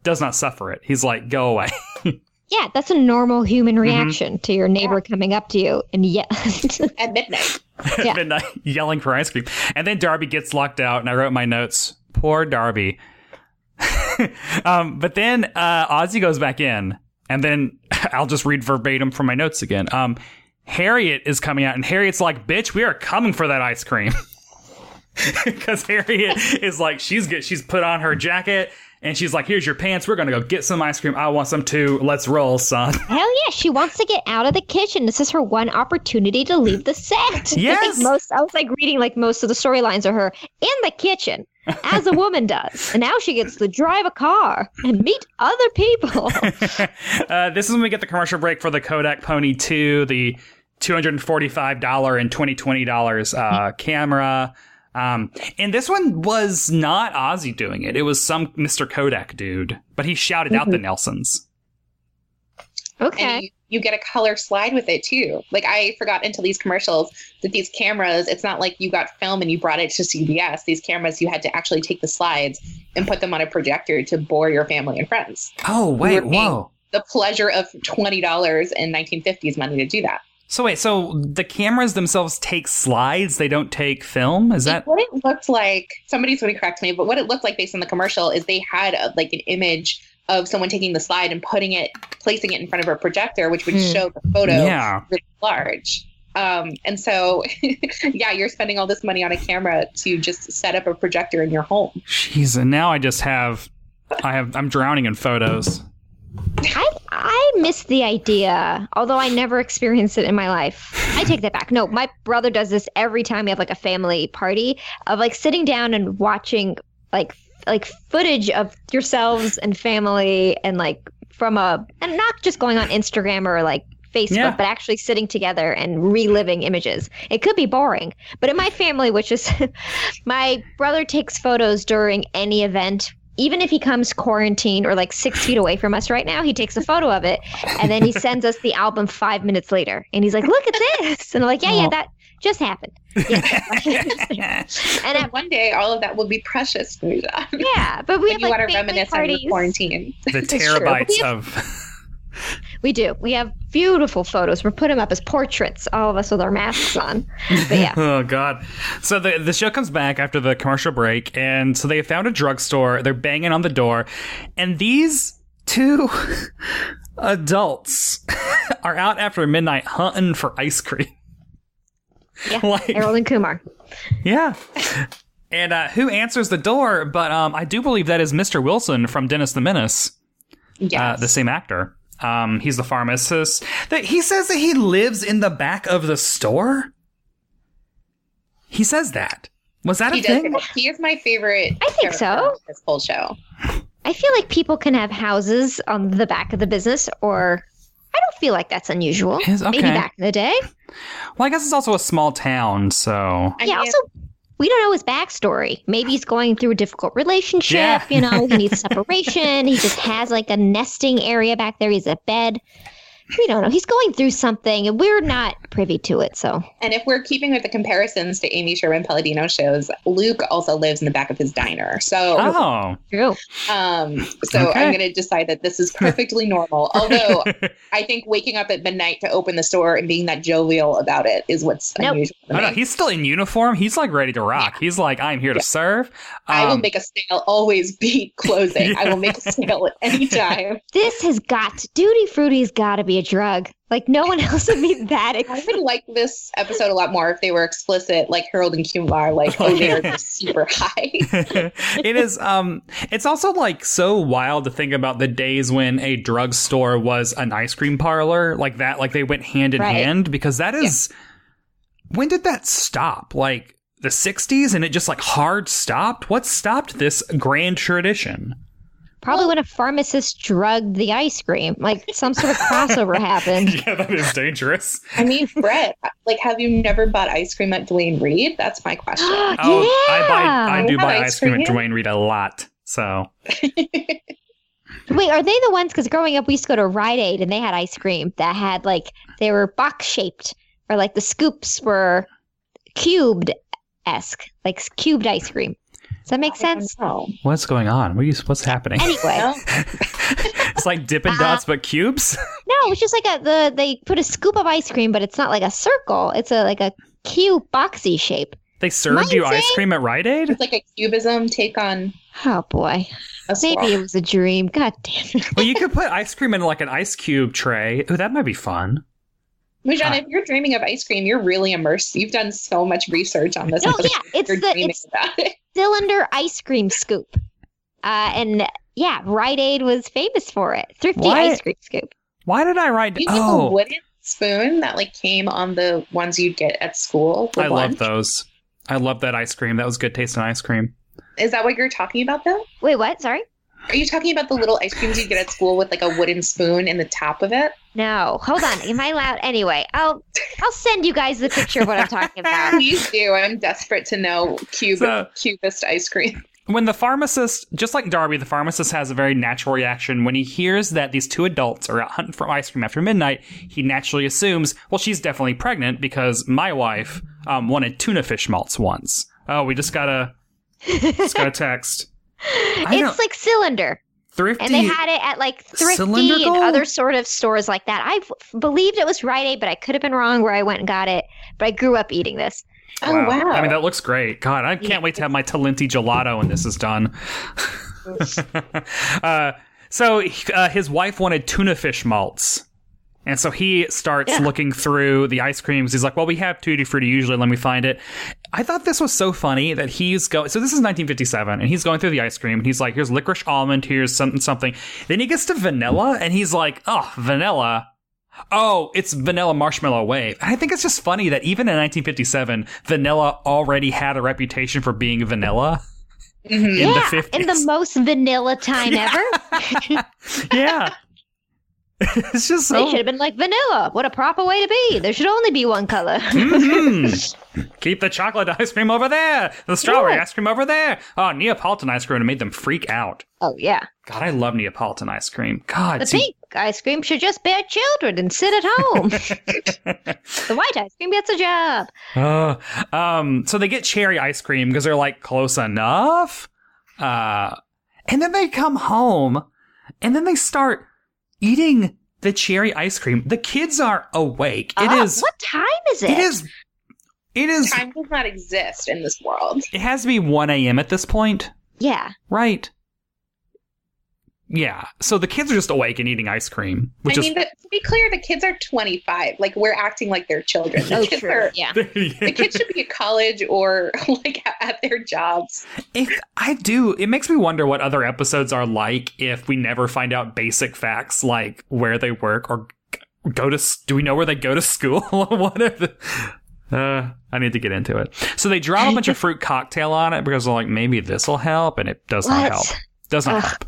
does not suffer it. He's like, go away. Yeah, that's a normal human reaction mm-hmm. to your neighbor yeah. coming up to you and ye- at midnight. At yeah. midnight, yelling for ice cream. And then Darby gets locked out, and I wrote in my notes, poor Darby. um, but then uh, Ozzie goes back in, and then I'll just read verbatim from my notes again. Um, Harriet is coming out, and Harriet's like, bitch, we are coming for that ice cream. Because Harriet is like, she's get, she's put on her jacket, and she's like, here's your pants. We're going to go get some ice cream. I want some too. Let's roll, son. Hell yeah. She wants to get out of the kitchen. This is her one opportunity to leave the set. Yes. I, think most, I was like reading like most of the storylines are her in the kitchen, as a woman does. And now she gets to drive a car and meet other people. uh, this is when we get the commercial break for the Kodak Pony two, the two hundred forty-five dollars and twenty twenty dollars uh, camera. Um, and this one was not Ozzie doing it. It was some Mister Kodak dude, but he shouted mm-hmm. out the Nelsons. Okay. And you, you get a color slide with it too. Like I forgot until these commercials that these cameras, it's not like you got film and you brought it to C B S. These cameras, you had to actually take the slides and put them on a projector to bore your family and friends. Oh, wait, whoa. The pleasure of twenty dollars in nineteen fifties money to do that. So wait, so the cameras themselves take slides? They don't take film? Is that what it looked like? Somebody's going to correct me, but what it looked like based on the commercial is they had a, like an image of someone taking the slide and putting it, placing it in front of a projector, which would show the photo yeah. really large. Um, and so, yeah, you're spending all this money on a camera to just set up a projector in your home. Jeez, and now I just have, I have, I'm drowning in photos. I I miss the idea, although I never experienced it in my life. I take that back. No, my brother does this every time we have like a family party of like sitting down and watching like like footage of yourselves and family and like from a, and not just going on Instagram or like Facebook, yeah. but actually sitting together and reliving images. It could be boring, but in my family, which is my brother takes photos during any event. Even if he comes quarantined or like six feet away from us right now, he takes a photo of it and then he sends us the album five minutes later. And he's like, look at this. And I'm like, yeah, yeah, that just happened. Yeah. And at, one day, all of that will be precious. Yeah. But we have, you like, want to reminisce parties. On quarantine. The terabytes of... We do. We have beautiful photos. We're putting them up as portraits, all of us with our masks on. But yeah. Oh, God. So the, the show comes back after the commercial break, and so they found a drugstore. They're banging on the door, and these two adults are out after midnight hunting for ice cream. Yeah, like, Harold and Kumar. Yeah. And uh, who answers the door? But um, I do believe that is Mister Wilson from Dennis the Menace. Yes. Uh, the same actor. Um, he's the pharmacist. That he says that he lives in the back of the store. He says that. Was that he a does, thing? He is my favorite. I think so. This whole show. I feel like people can have houses on the back of the business, or I don't feel like that's unusual. Is, okay. Maybe back in the day. Well, I guess it's also a small town, so yeah. I mean, also, we don't know his backstory. Maybe he's going through a difficult relationship, yeah. you know, he needs separation. He just has like a nesting area back there. He's a bed. We don't know. He's going through something and we're not privy to it. So, and if we're keeping with the comparisons to Amy Sherman-Palladino shows, Luke also lives in the back of his diner. So, oh, true. Um, so okay. I'm going to decide that this is perfectly normal. Although I think waking up at midnight to open the store and being that jovial about it is what's nope. unusual. No, no, he's still in uniform. He's like ready to rock. Yeah. He's like, I'm here yeah. to serve. Um, I will make a sale always be closing. Yeah. I will make a sale at any time. This has got to, Tutti Frutti's got to be a drug. Like, no one else would be that excited. I would like this episode a lot more if they were explicit, like Harold and Kumar, like, oh, they're super high. It is, um, it's also, like, so wild to think about the days when a drugstore was an ice cream parlor, like that, like, they went hand in right. hand, because that is, yeah. when did that stop? Like, the sixties, and it just, like, hard stopped? What stopped this grand tradition? Probably when a pharmacist drugged the ice cream, like some sort of crossover happened. Yeah, that is dangerous. I mean, Brett, like, have you never bought ice cream at Duane Reade? That's my question. Oh, yeah. I buy, I do buy ice cream, cream at Duane Reade a lot. So, wait, are they the ones? Because growing up, we used to go to Rite Aid, and they had ice cream that had like they were box shaped, or like the scoops were cubed esque, like cubed ice cream. Does that make sense? What's going on? What are you, what's happening? Anyway. It's like Dippin' Dots, uh, but cubes? No, it's just like a the they put a scoop of ice cream, but it's not like a circle. It's a like a cube, boxy shape. They served Might you say? Ice cream at Rite Aid? It's like a cubism take on... Oh, boy. Maybe it was a dream. God damn it. Well, you could put ice cream in like an ice cube tray. Ooh, that might be fun. Mujan, uh, if you're dreaming of ice cream, you're really immersed. You've done so much research on this. No, yeah, it's you're the it's about it. Cylinder ice cream scoop. Uh, and yeah, Rite Aid was famous for it. Thrifty what? Ice cream scoop. Why did I write? You oh. get a wooden spoon that like came on the ones you'd get at school. I lunch. Love those. I love that ice cream. That was good taste in ice cream. Is that what you're talking about though? Wait, what? Sorry? Are you talking about the little ice creams you get at school with like a wooden spoon in the top of it? No. Hold on. Am I allowed? Anyway, I'll I'll send you guys the picture of what I'm talking about. Please do. I'm desperate to know cube, so, cubist ice cream. When the pharmacist, just like Darby, the pharmacist has a very natural reaction. When he hears that these two adults are out hunting for ice cream after midnight, he naturally assumes, well, she's definitely pregnant because my wife um, wanted tuna fish malts once. Oh, we just got a, just got a text. I it's don't... like cylinder. Thrifty. And they had it at like Thrifty and other sort of stores like that. I f- believed it was Rite Aid, but I could have been wrong where I went and got it. But I grew up eating this. Oh, wow. wow. I mean, that looks great. God, I can't yeah. wait to have my Talenti gelato when this is done. uh, so uh, his wife wanted tuna fish malts. And so he starts yeah. looking through the ice creams. He's like, well, we have Tutti Frutti usually. Let me find it. I thought this was so funny that he's going. So this is nineteen fifty-seven, and he's going through the ice cream. And he's like, here's licorice almond. Here's something, something. Then he gets to vanilla, and he's like, oh, vanilla. Oh, it's vanilla marshmallow wave. And I think it's just funny that even in nineteen fifty-seven, vanilla already had a reputation for being vanilla. Mm-hmm. In yeah, the fifties. In the most vanilla time yeah. ever. yeah. It's just so... They should have been like, vanilla. What a proper way to be. There should only be one color. mm-hmm. Keep the chocolate ice cream over there. The strawberry yeah. ice cream over there. Oh, Neapolitan ice cream made them freak out. Oh, yeah. God, I love Neapolitan ice cream. God, The see... pink ice cream should just bear children and sit at home. The white ice cream gets a job. Uh, um, so they get cherry ice cream because they're like, close enough. Uh, and then they come home and then they start... eating the cherry ice cream. The kids are awake. It uh, is. What time is it? It is. It is. Time does not exist in this world. It has to be one a.m. at this point. Yeah. Right. Yeah. So the kids are just awake and eating ice cream. Which I mean, is... to be clear, the kids are twenty-five. Like, we're acting like they're children. The, oh, kids, are, yeah. the kids should be at college or like at their jobs. If I do, it makes me wonder what other episodes are like if we never find out basic facts like where they work or go to. Do we know where they go to school or whatever? Uh, I need to get into it. So they draw a bunch of fruit cocktail on it because they're like, maybe this will help, and it does what? not help. Does not Ugh. help.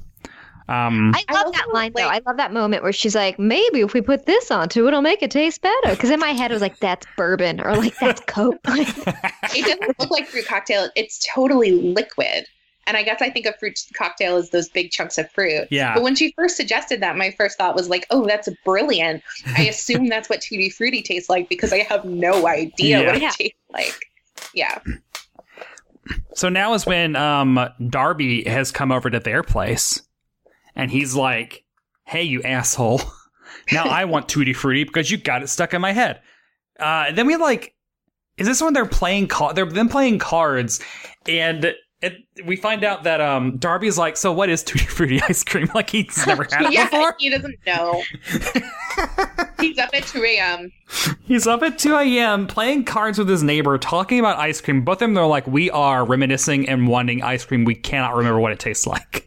Um, I love I that line, like, though. I love that moment where she's like, maybe if we put this onto it, it'll make it taste better. Because in my head, it was like, that's bourbon or like, that's Coke. It doesn't look like fruit cocktail. It's totally liquid. And I guess I think a fruit cocktail is those big chunks of fruit. Yeah. But when she first suggested that, my first thought was like, oh, that's brilliant. I assume that's what Tutti Frutti tastes like because I have no idea yeah. what it yeah. tastes like. Yeah. So now is when um, Darby has come over to their place. And he's like, hey, you asshole. Now I want Tutti Frutti because you got it stuck in my head. Uh, and then we like, is this when they're playing cards? They're then playing cards. And it, we find out that um, Darby's like, so what is Tutti Frutti ice cream? Like, he's never had it yeah, before. He doesn't know. He's up at two a.m. He's up at two a.m. playing cards with his neighbor, talking about ice cream. Both of them, they're like, we are reminiscing and wanting ice cream. We cannot remember what it tastes like.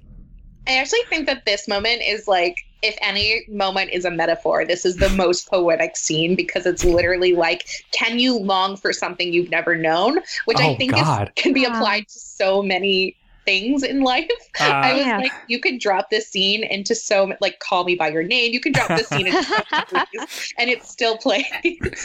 I actually think that this moment is like, if any moment is a metaphor, this is the most poetic scene because it's literally like, can you long for something you've never known? Which oh, I think is, can be applied to so many things in life. Uh, I was yeah. like, you could drop this scene into so, like, Call Me By Your Name. You can drop this scene into so many movies, and it's still playing.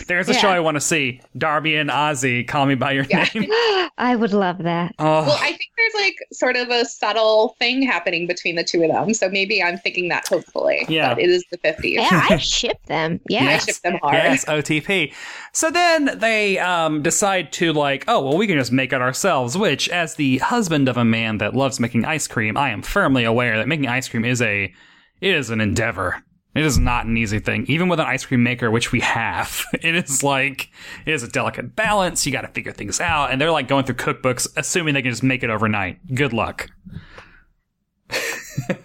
There's a yeah. show I want to see. Darby and Ozzie, Call Me By Your yeah. Name. I would love that. Oh. Well, I think there's like sort of a subtle thing happening between the two of them. So maybe I'm thinking that hopefully. Yeah. But it is the fifties. Yeah, I ship them. Yeah. Yes. I ship them hard. Yes, O T P. So then they um, decide to like, oh, well, we can just make it ourselves, which as the husband of a man that loves making ice cream, I am firmly aware that making ice cream is a it is an endeavor. It is not an easy thing. Even with an ice cream maker, which we have, it is like it is a delicate balance. You got to figure things out. And they're like going through cookbooks, assuming they can just make it overnight. Good luck. um,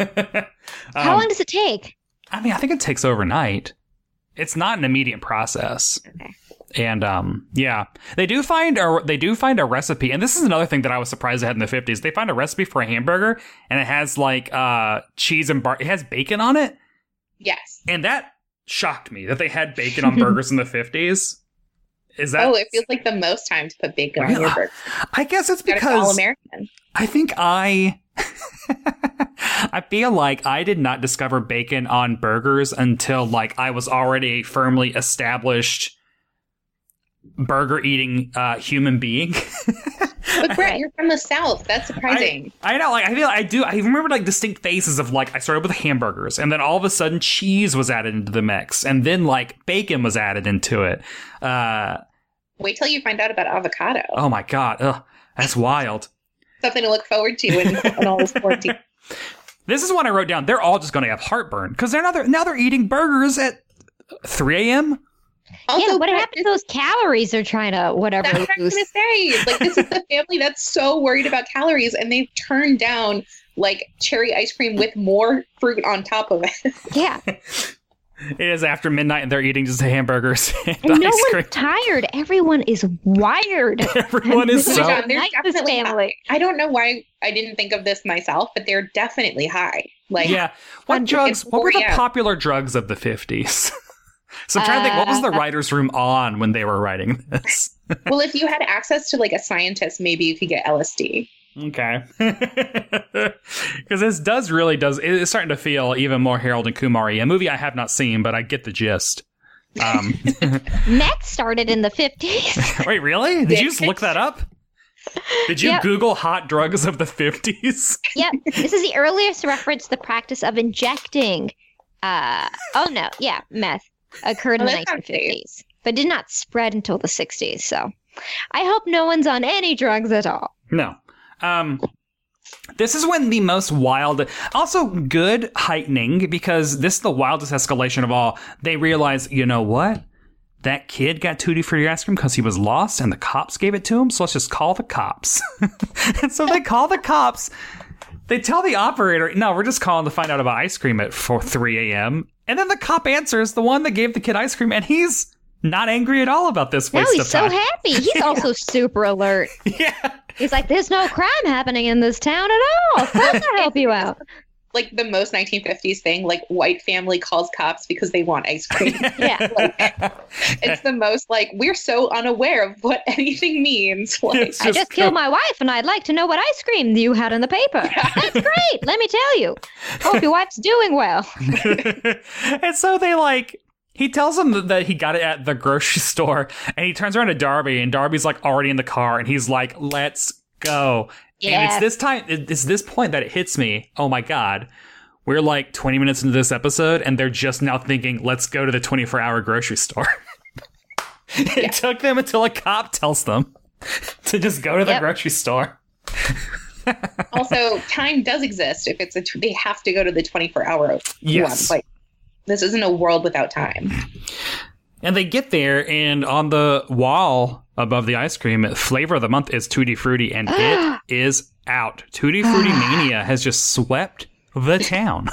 How long does it take? I mean, I think it takes overnight. It's not an immediate process. Okay. And um, yeah, they do find a they do find a recipe, and this is another thing that I was surprised they had in the fifties. They find a recipe for a hamburger, and it has like uh cheese and bar. It has bacon on it. Yes, and that shocked me that they had bacon on burgers in the fifties. Is that? Oh, it feels like the most time to put bacon yeah. on your burger. I guess it's because it's all American. I think I. I feel like I did not discover bacon on burgers until like I was already firmly established. Burger eating uh, human being. But Brett, you're from the South. That's surprising. I, I know. Like I feel like I do. I remember like distinct phases of like I started with hamburgers, and then all of a sudden cheese was added into the mix, and then like bacon was added into it. Uh, Wait till you find out about avocado. Oh my God, ugh, that's wild. Something to look forward to when, when all is fourteen. This is one I wrote down. They're all just going to have heartburn because they're now they're, now they're eating burgers at three a.m. Also, yeah, but what happened to those calories they're trying to whatever? That's what I'm going to say. Like, this is the family that's so worried about calories, and they've turned down, like, cherry ice cream with more fruit on top of it. Yeah. It is after midnight, and they're eating just hamburgers and, and no ice cream. One's tired. Everyone is wired. Everyone is so. John, like this family. I, I don't know why I didn't think of this myself, but they're definitely high. Like, yeah. What drugs? What were the out. popular drugs of the fifties? So I'm trying uh, to think, what was the writer's room on when they were writing this? Well, if you had access to, like, a scientist, maybe you could get L S D. Okay. Because this does really does, it's starting to feel even more Harold and Kumar-y, a movie I have not seen, but I get the gist. Um, Meth started in the fifties. Wait, really? Did you just look that up? Did you yep. Google hot drugs of the fifties? Yep. This is the earliest reference to the practice of injecting. Uh, oh, no. Yeah, meth. Occurred well, in the nineteen fifties, but did not spread until the sixties. So I hope no one's on any drugs at all. No. Um, this is when the most wild, also good heightening, because this is the wildest escalation of all. They realize, you know what? That kid got Tutti Frutti ice cream because he was lost and the cops gave it to him. So let's just call the cops. And so they call the cops. They tell the operator, no, we're just calling to find out about ice cream at three a.m. And then the cop answers, the one that gave the kid ice cream, and he's not angry at all about this. No, he's so time. happy. He's yeah. also super alert. Yeah. He's like, there's no crime happening in this town at all. Of course I'll help you out. Like the most nineteen fifties thing, like white family calls cops because they want ice cream. Yeah. Like, it's the most like, we're so unaware of what anything means. Like, just I just killed my wife and I'd like to know what ice cream you had in the paper. Yeah. That's great. Let me tell you. Hope your wife's doing well. And so they like, he tells them that he got it at the grocery store and he turns around to Darby and Darby's like already in the car and he's like, let's go. Yeah. And it's this time, it's this point that it hits me. Oh my God. We're like twenty minutes into this episode and they're just now thinking, let's go to the twenty-four hour grocery store. It yeah. took them until a cop tells them to just go to the yep. grocery store. Also, time does exist. If it's a, they have to go to the twenty-four hour yes. one. Like, this isn't a world without time. And they get there and on the wall above the ice cream, flavor of the month is Tutti Frutti, and it is out. Tutti Frutti mania has just swept the town.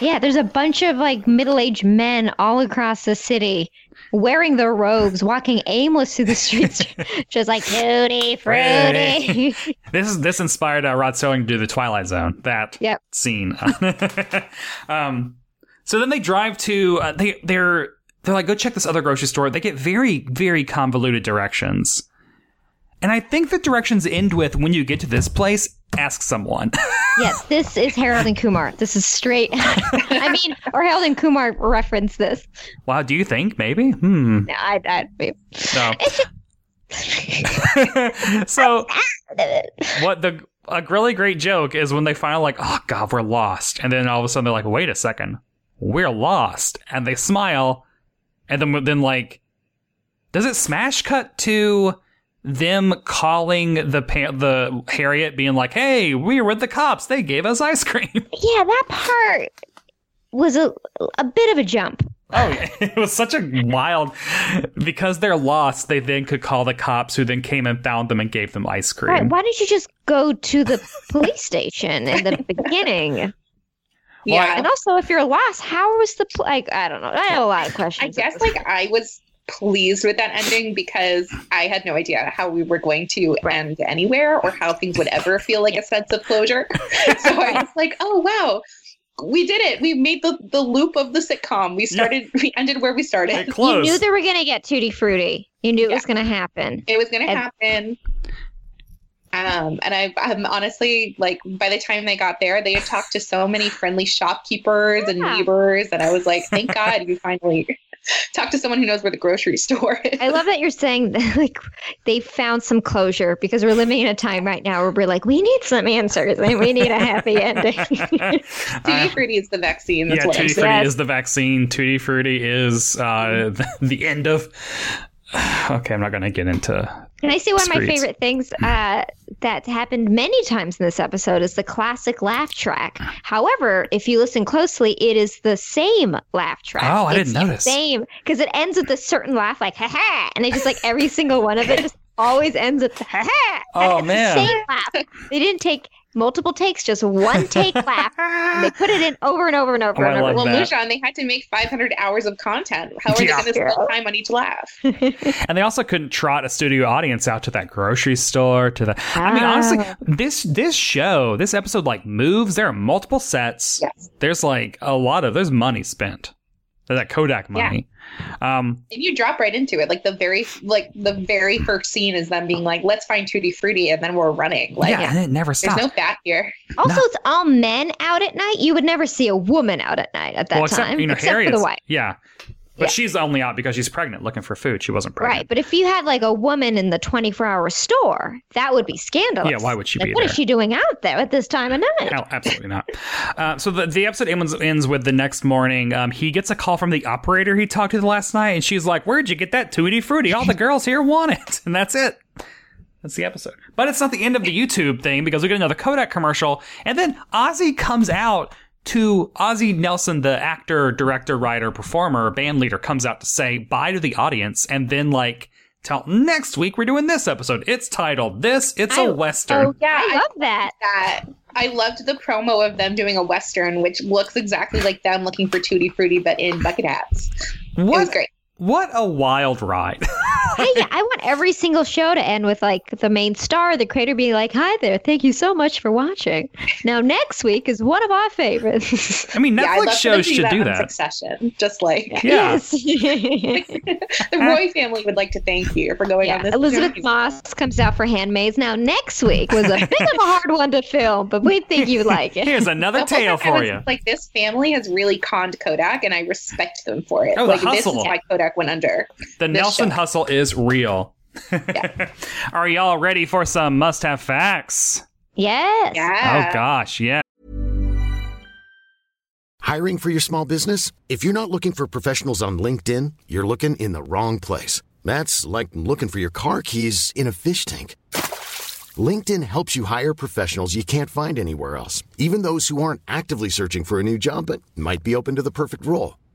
Yeah, there's a bunch of like middle-aged men all across the city wearing their robes, walking aimless through the streets, just like Tutti Frutti. This is this inspired uh, Rod Serling to do the Twilight Zone. That yep. scene. um, so then they drive to uh, they they're. They're like, go check this other grocery store. They get very, very convoluted directions. And I think the directions end with, when you get to this place, ask someone. Yes, this is Harold and Kumar. This is straight. I mean, or Harold and Kumar referenced this. Wow, do you think? Maybe? Hmm. No, I, I, maybe. No. So, what the a really great joke is when they finally like, oh, God, we're lost. And then all of a sudden they're like, wait a second. We're lost. And they smile. And then, then, like, does it smash cut to them calling the the Harriet being like, hey, we were with the cops. They gave us ice cream. Yeah, that part was a, a bit of a jump. Oh, yeah. It was such a wild, because they're lost, they then could call the cops who then came and found them and gave them ice cream. Right, why didn't you just go to the police station in the beginning? Yeah. Well, and also, if you're lost, how was the pl- like? I don't know. I have a lot of questions. I guess like point. I was pleased with that ending because I had no idea how we were going to right. end anywhere or how things would ever feel like a sense of closure. So I was like, oh wow, we did it. We made the, the loop of the sitcom. We started. Yeah. We ended where we started. You knew they were gonna get Tutti Frutti. You knew yeah. it was gonna happen. It was gonna and- happen. Um, and I, I'm honestly, like, by the time they got there, they had talked to so many friendly shopkeepers yeah. and neighbors. And I was like, thank God you finally talked to someone who knows where the grocery store is. I love that you're saying that, like, they found some closure because we're living in a time right now where we're like, we need some answers and we need a happy ending. Tutti Frutti is the vaccine. That's yeah, what Tutti Frutti is the vaccine. Tutti Frutti is uh, the end of... okay, I'm not going to get into. Can I say one screeds. of my favorite things uh, that happened many times in this episode is the classic laugh track. However, if you listen closely, it is the same laugh track. Oh, I it's didn't notice. Same, because it ends with a certain laugh, like ha ha, and it just like every single one of it just always ends with ha ha. Oh it's man, the same laugh. They didn't take multiple takes, just one take laugh. And they put it in over and over and over oh, and over. Well, that. Mujan, they had to make five hundred hours of content. How are yeah. they going to spend time on each laugh? And they also couldn't trot a studio audience out to that grocery store. To the, ah. I mean, honestly, this this show, this episode, like moves. There are multiple sets. Yes. There's like a lot of there's money spent. There's that Kodak money. Yeah. Um, and you drop right into it. Like the very, like the very first scene is them being like, "Let's find Tutti Frutti," and then we're running. Like, yeah, yeah. And it never stops. There's no fat here. Also, no. It's all men out at night. You would never see a woman out at night at that well, except, time, you know, except Harriet's, for the wife. Yeah, but yeah. she's only out because she's pregnant, looking for food. She wasn't pregnant, right? But if you had like a woman in the twenty-four hour store, that would be scandalous. Yeah, why would she like, be? What there? Is she doing out there at this time of night? No, absolutely not. Uh, so the, the episode ends, ends with the next morning. Um, he gets a call from the operator he talked to the last night, and she's like, "Where'd you get that Tutti Frutti? All the girls here want it," and that's it. That's the episode. But it's not the end of the YouTube thing because we get another Kodak commercial, and then Ozzie comes out. To Ozzie Nelson, the actor, director, writer, performer, band leader, comes out to say bye to the audience and then, like, tell next week we're doing this episode. It's titled This, It's I, a Western. Oh, yeah, I, I love that. that. I loved the promo of them doing a Western, which looks exactly like them looking for Tutti Frutti, but in bucket hats. What? It was great. What a wild ride. I, I want every single show to end with like the main star, the creator being like, "Hi there, thank you so much for watching. Now next week is one of our favorites." I mean, Netflix yeah, I shows should do that. Succession, just like. Yeah. Yes. The Roy family would like to thank you for going yeah. on this. Elizabeth journey. Moss comes out for Handmaids. Now next week was a bit of a hard one to film, but we think you like it. Here's another the tale for was, you. Like this family has really conned Kodak, and I respect them for it. Oh, like, the hustle. This is why Kodak went under. The Nelson show. Hustle is real. Yeah. Are y'all ready for some must-have facts? Yes. Yeah. Oh, gosh, yeah. Hiring for your small business? If you're not looking for professionals on LinkedIn, you're looking in the wrong place. That's like looking for your car keys in a fish tank. LinkedIn helps you hire professionals you can't find anywhere else, even those who aren't actively searching for a new job but might be open to the perfect role.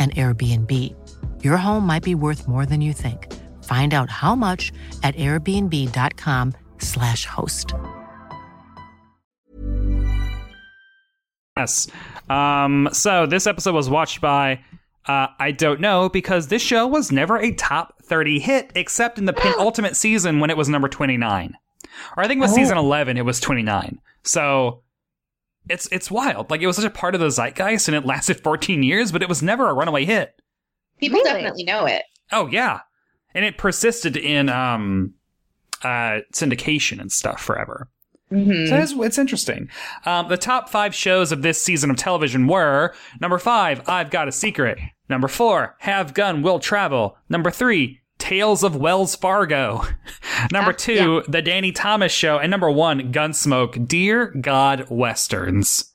an Airbnb. Your home might be worth more than you think. Find out how much at airbnb dot com slash host. Yes. Um, so this episode was watched by, uh, I don't know, because this show was never a top thirty hit, except in the penultimate season when it was number twenty-nine. Or I think it was oh. season eleven, it was twenty-nine. So... It's it's wild. Like, it was such a part of the zeitgeist, and it lasted fourteen years, but it was never a runaway hit. People really? Definitely know it. Oh, yeah. And it persisted in um, uh, syndication and stuff forever. Mm-hmm. So it's, it's interesting. Um, the top five shows of this season of television were number five, I've Got a Secret. Number four, Have Gun, Will Travel. Number three, Tales of Wells Fargo. Number uh, two, yeah. The Danny Thomas Show. And number one, Gunsmoke. Dear God, Westerns.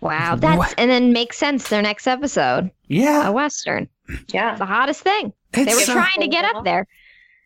Wow. That's what? And then makes sense their next episode. Yeah. A Western. Yeah. It's the hottest thing. It's they were so trying cool. to get up there.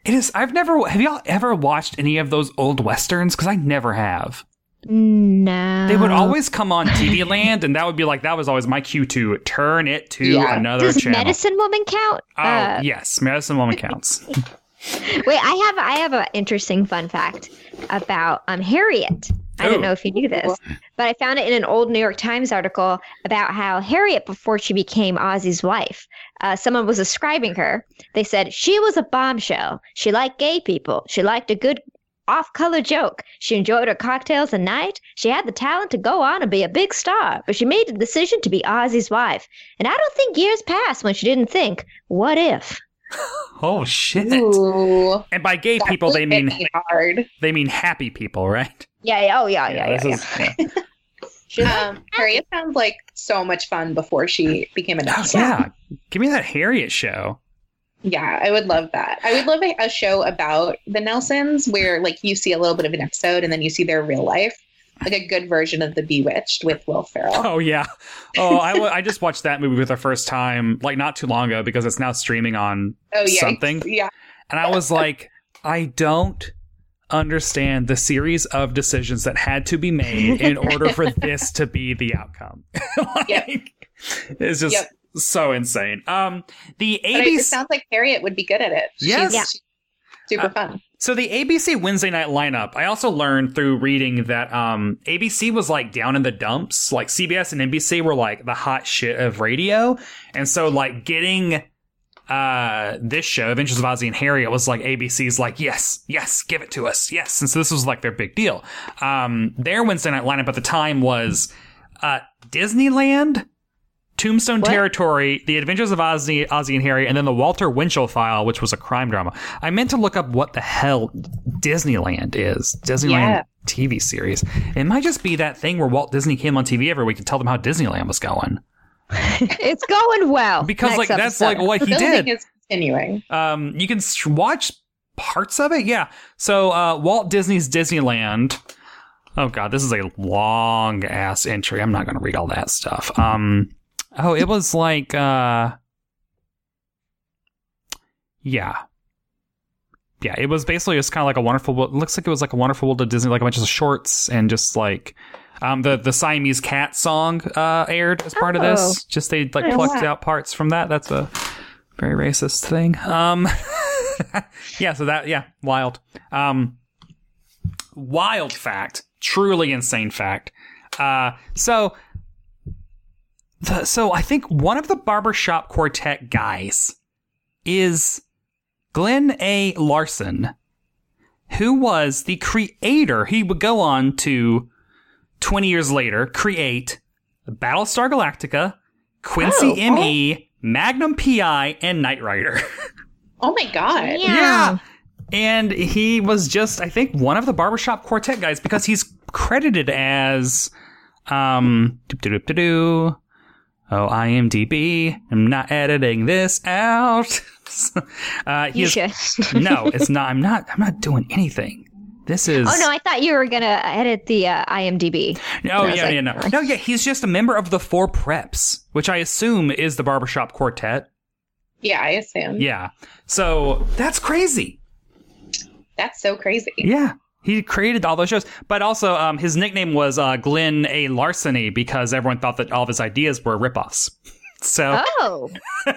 It is. I've never. Have y'all ever watched any of those old Westerns? Because I never have. No. They would always come on T V Land, and that would be like, that was always my cue to turn it to yeah. another Does channel. Does Medicine Woman count? Oh, uh, yes. Medicine Woman counts. Wait, I have I have an interesting fun fact about um Harriet. I didn't know if you knew this, but I found it in an old New York Times article about how Harriet, before she became Ozzie's wife, uh, someone was describing her. They said, she was a bombshell. She liked gay people. She liked a good off-color joke. She enjoyed her cocktails and night. She had the talent to go on and be a big star, but she made the decision to be Ozzie's wife. And I don't think years passed when she didn't think, what if? Oh, shit. Ooh, and by gay people, they mean hard. They mean happy people, right? Yeah, oh, yeah, yeah, yeah. yeah, yeah, is, yeah. She, um, Harriet sounds like so much fun before she became a doctor. Yeah, give me that Harriet show. Yeah, I would love that. I would love a, a show about the Nelsons where, like, you see a little bit of an episode and then you see their real life. Like a good version of The Bewitched with Will Travel. Oh, yeah. Oh, I, w- I just watched that movie for the first time, like, not too long ago, because it's now streaming on oh, yeah. something. Yeah. And I was like, I don't understand the series of decisions that had to be made in order for this to be the outcome. Like, yep. It's just yep. so insane. Um, the A B C... It sounds like Harriet would be good at it. Yes. She's, yeah. she's super uh, fun. So the A B C Wednesday night lineup, I also learned through reading that um, A B C was like down in the dumps. Like C B S and N B C were like the hot shit of radio. And so like getting uh, this show, Adventures of Ozzie and Harriet, was like A B C's like, yes, yes, give it to us. Yes. And so this was like their big deal. Um, their Wednesday night lineup at the time was uh, Disneyland, Tombstone what? Territory, The Adventures of Ozzie, Ozzie and Harriet, and then The Walter Winchell File, which was a crime drama. I meant to look up what the hell Disneyland is. Disneyland yeah. T V series. It might just be that thing where Walt Disney came on T V every week and told them how Disneyland was going. It's going well. Because like that's episode. Like what the he did. Is continuing. Um, you can watch parts of it. Yeah. So uh, Walt Disney's Disneyland. Oh God, this is a long ass entry. I'm not going to read all that stuff. Um. Oh, it was like, uh, yeah. Yeah, it was basically just kind of like a wonderful, it looks like it was like a wonderful world of Disney, like a bunch of shorts and just like, um, the, the Siamese cat song, uh, aired as part oh. of this. Just they like oh, plucked wow. out parts from that. That's a very racist thing. Um, yeah, so that, yeah, wild. Um, wild fact, truly insane fact. Uh, so, So I think one of the barbershop quartet guys is Glenn A. Larson, who was the creator. He would go on to, twenty years later, create Battlestar Galactica, Quincy oh, M E, oh. Magnum P I, and Knight Rider. Oh my God. Yeah. yeah. And he was just, I think, one of the barbershop quartet guys because he's credited as... um. Doo-doo-doo-doo-doo. Oh, IMDb, I'm not editing this out. uh, you should. No, it's not. I'm not. I'm not doing anything. This is. Oh no, I thought you were gonna edit the uh, IMDb. No, yeah, like, yeah, no, no, yeah. He's just a member of the Four Preps, which I assume is the barbershop quartet. Yeah, I assume. Yeah, so that's crazy. That's so crazy. Yeah. He created all those shows, but also um, his nickname was uh, Glenn A. Larceny because everyone thought that all of his ideas were ripoffs. So, oh,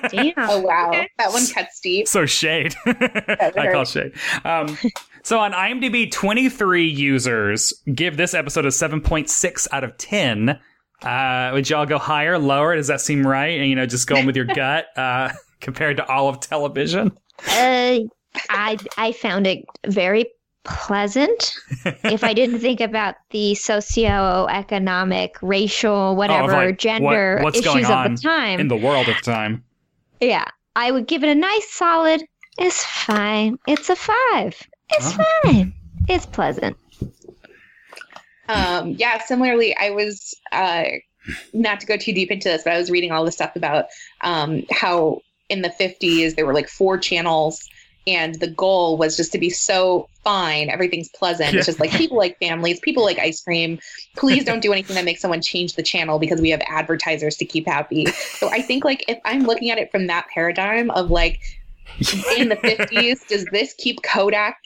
damn! Oh, wow, that one cuts deep. So shade, I call shade. Um, so on IMDb, twenty-three users give this episode a seven point six out of ten. Uh, would y'all go higher, lower? Does that seem right? And you know, just going with your gut uh, compared to all of television. Uh, I I found it very. Pleasant if I didn't think about the socioeconomic, racial, whatever, oh, like, gender what, issues of the time. In the world at the time. Yeah. I would give it a nice solid, it's fine. It's a five. It's oh. fine. It's pleasant. Um, yeah, similarly, I was, uh, not to go too deep into this, but I was reading all this stuff about um, how in the fifties there were like four channels. And the goal was just to be so fine. Everything's pleasant. Yeah. It's just like people like families, people like ice cream. Please don't do anything that makes someone change the channel because we have advertisers to keep happy. So I think like if I'm looking at it from that paradigm of like in the fifties, does this keep Kodak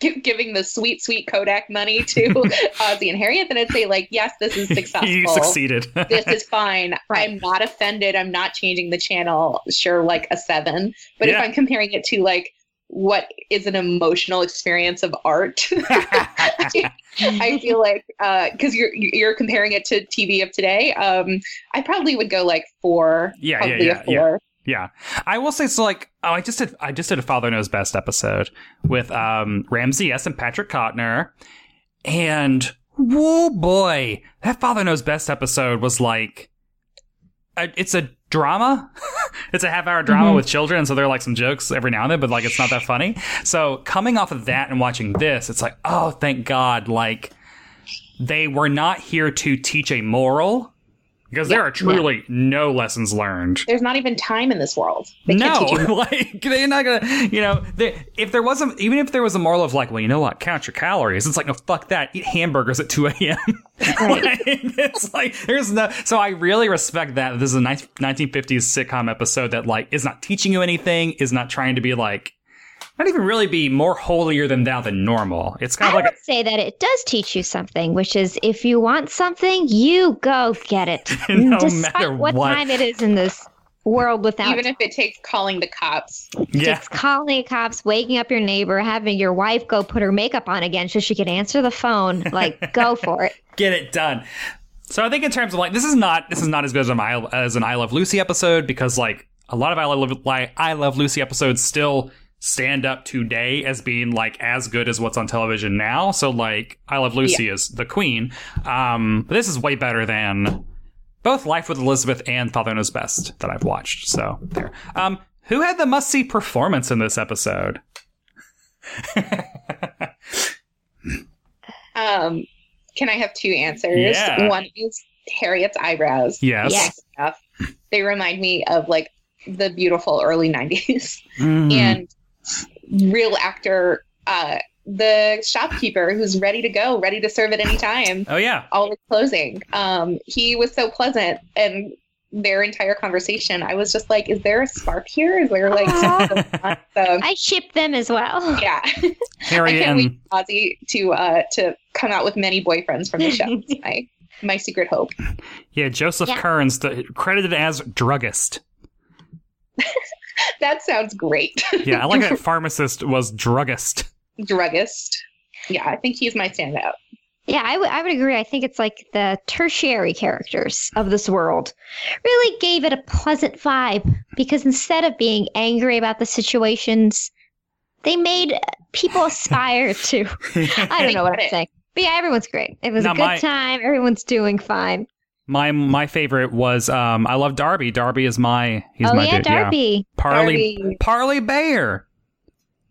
giving the sweet, sweet Kodak money to Ozzie and Harriet? Then I'd say like, yes, this is successful. You succeeded. This is fine. Right. I'm not offended. I'm not changing the channel. Sure, like a seven. But yeah. if I'm comparing it to like what is an emotional experience of art. I feel like, uh, cause you're, you're comparing it to T V of today. Um, I probably would go like four. Yeah. Yeah. Yeah, four. yeah. Yeah. I will say, so like, oh, I just did, I just did a Father Knows Best episode with, um, Ramsey S and Patrick Cotner, and whoa boy, that Father Knows Best episode was like, it's a drama. It's a half hour drama mm-hmm. with children. So there are like some jokes every now and then, but like, it's not that funny. So coming off of that and watching this, it's like, oh, thank God. Like they were not here to teach a moral, because yeah, there are truly yeah. no lessons learned. There's not even time in this world. They no, can't like they're not going to, you know, they, if there wasn't, even if there was a moral of like, well, you know what, count your calories. It's like, no, fuck that. Eat hamburgers at two a.m. Right. Like, it's like, there's no, so I really respect that. This is a nice nineteen fifties sitcom episode that like is not teaching you anything, is not trying to be like, not even really be more holier than thou than normal. It's kind of I like I would a- say that it does teach you something, which is if you want something, you go get it. No Despite matter what, what time it is in this world without even if it takes calling the cops. Yeah. It's calling the cops, waking up your neighbor, having your wife go put her makeup on again so she can answer the phone. Like, go for it. Get it done. So I think in terms of like this is not this is not as good as an I, as an I Love Lucy episode, because like a lot of I Love like, I Love Lucy episodes still stand up today as being like as good as what's on television now. So like I Love Lucy yeah. is the queen. Um, but this is way better than both Life with Elizabeth and Father Knows Best that I've watched. So there. Um, who had the must see performance in this episode? um, can I have two answers? Yeah. One is Harriet's eyebrows. Yes. Yeah, they remind me of like the beautiful early nineties mm. and real actor, uh, the shopkeeper who's ready to go, ready to serve at any time. Oh, yeah. Always closing. Um, he was so pleasant. And their entire conversation, I was just like, is there a spark here? Is there like so, I ship them as well. Yeah. Harriet I can't wait for Ozzie to, uh, to come out with many boyfriends from the show. my, my secret hope. Yeah. Joseph yeah. Kearns, the, credited as druggist. That sounds great. Yeah, I like that pharmacist was druggist. Druggist. Yeah, I think he's my standout. Yeah, I, w- I would agree. I think it's like the tertiary characters of this world really gave it a pleasant vibe, because instead of being angry about the situations, they made people aspire to. I don't know what I'm saying. But yeah, everyone's great. It was now a good my- time. Everyone's doing fine. My my favorite was um, I love Darby. Darby is my he's oh, my yeah, dude. Darby. Yeah. Parley Darby. Parley Baer.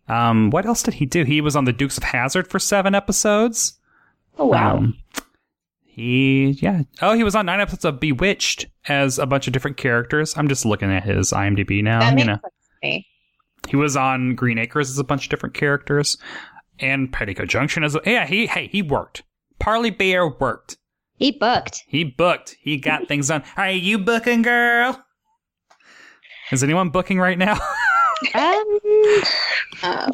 Um, what else did he do? He was on the Dukes of Hazzard for seven episodes. Oh wow. Um, he yeah. Oh, he was on nine episodes of Bewitched as a bunch of different characters. I'm just looking at his I M D B now. That makes you know. sense to me. He was on Green Acres as a bunch of different characters, and Petticoat Junction as yeah. He hey he worked. Parley Baer worked. He booked. He booked. He got things done. Are you booking, girl? Is anyone booking right now? um, um,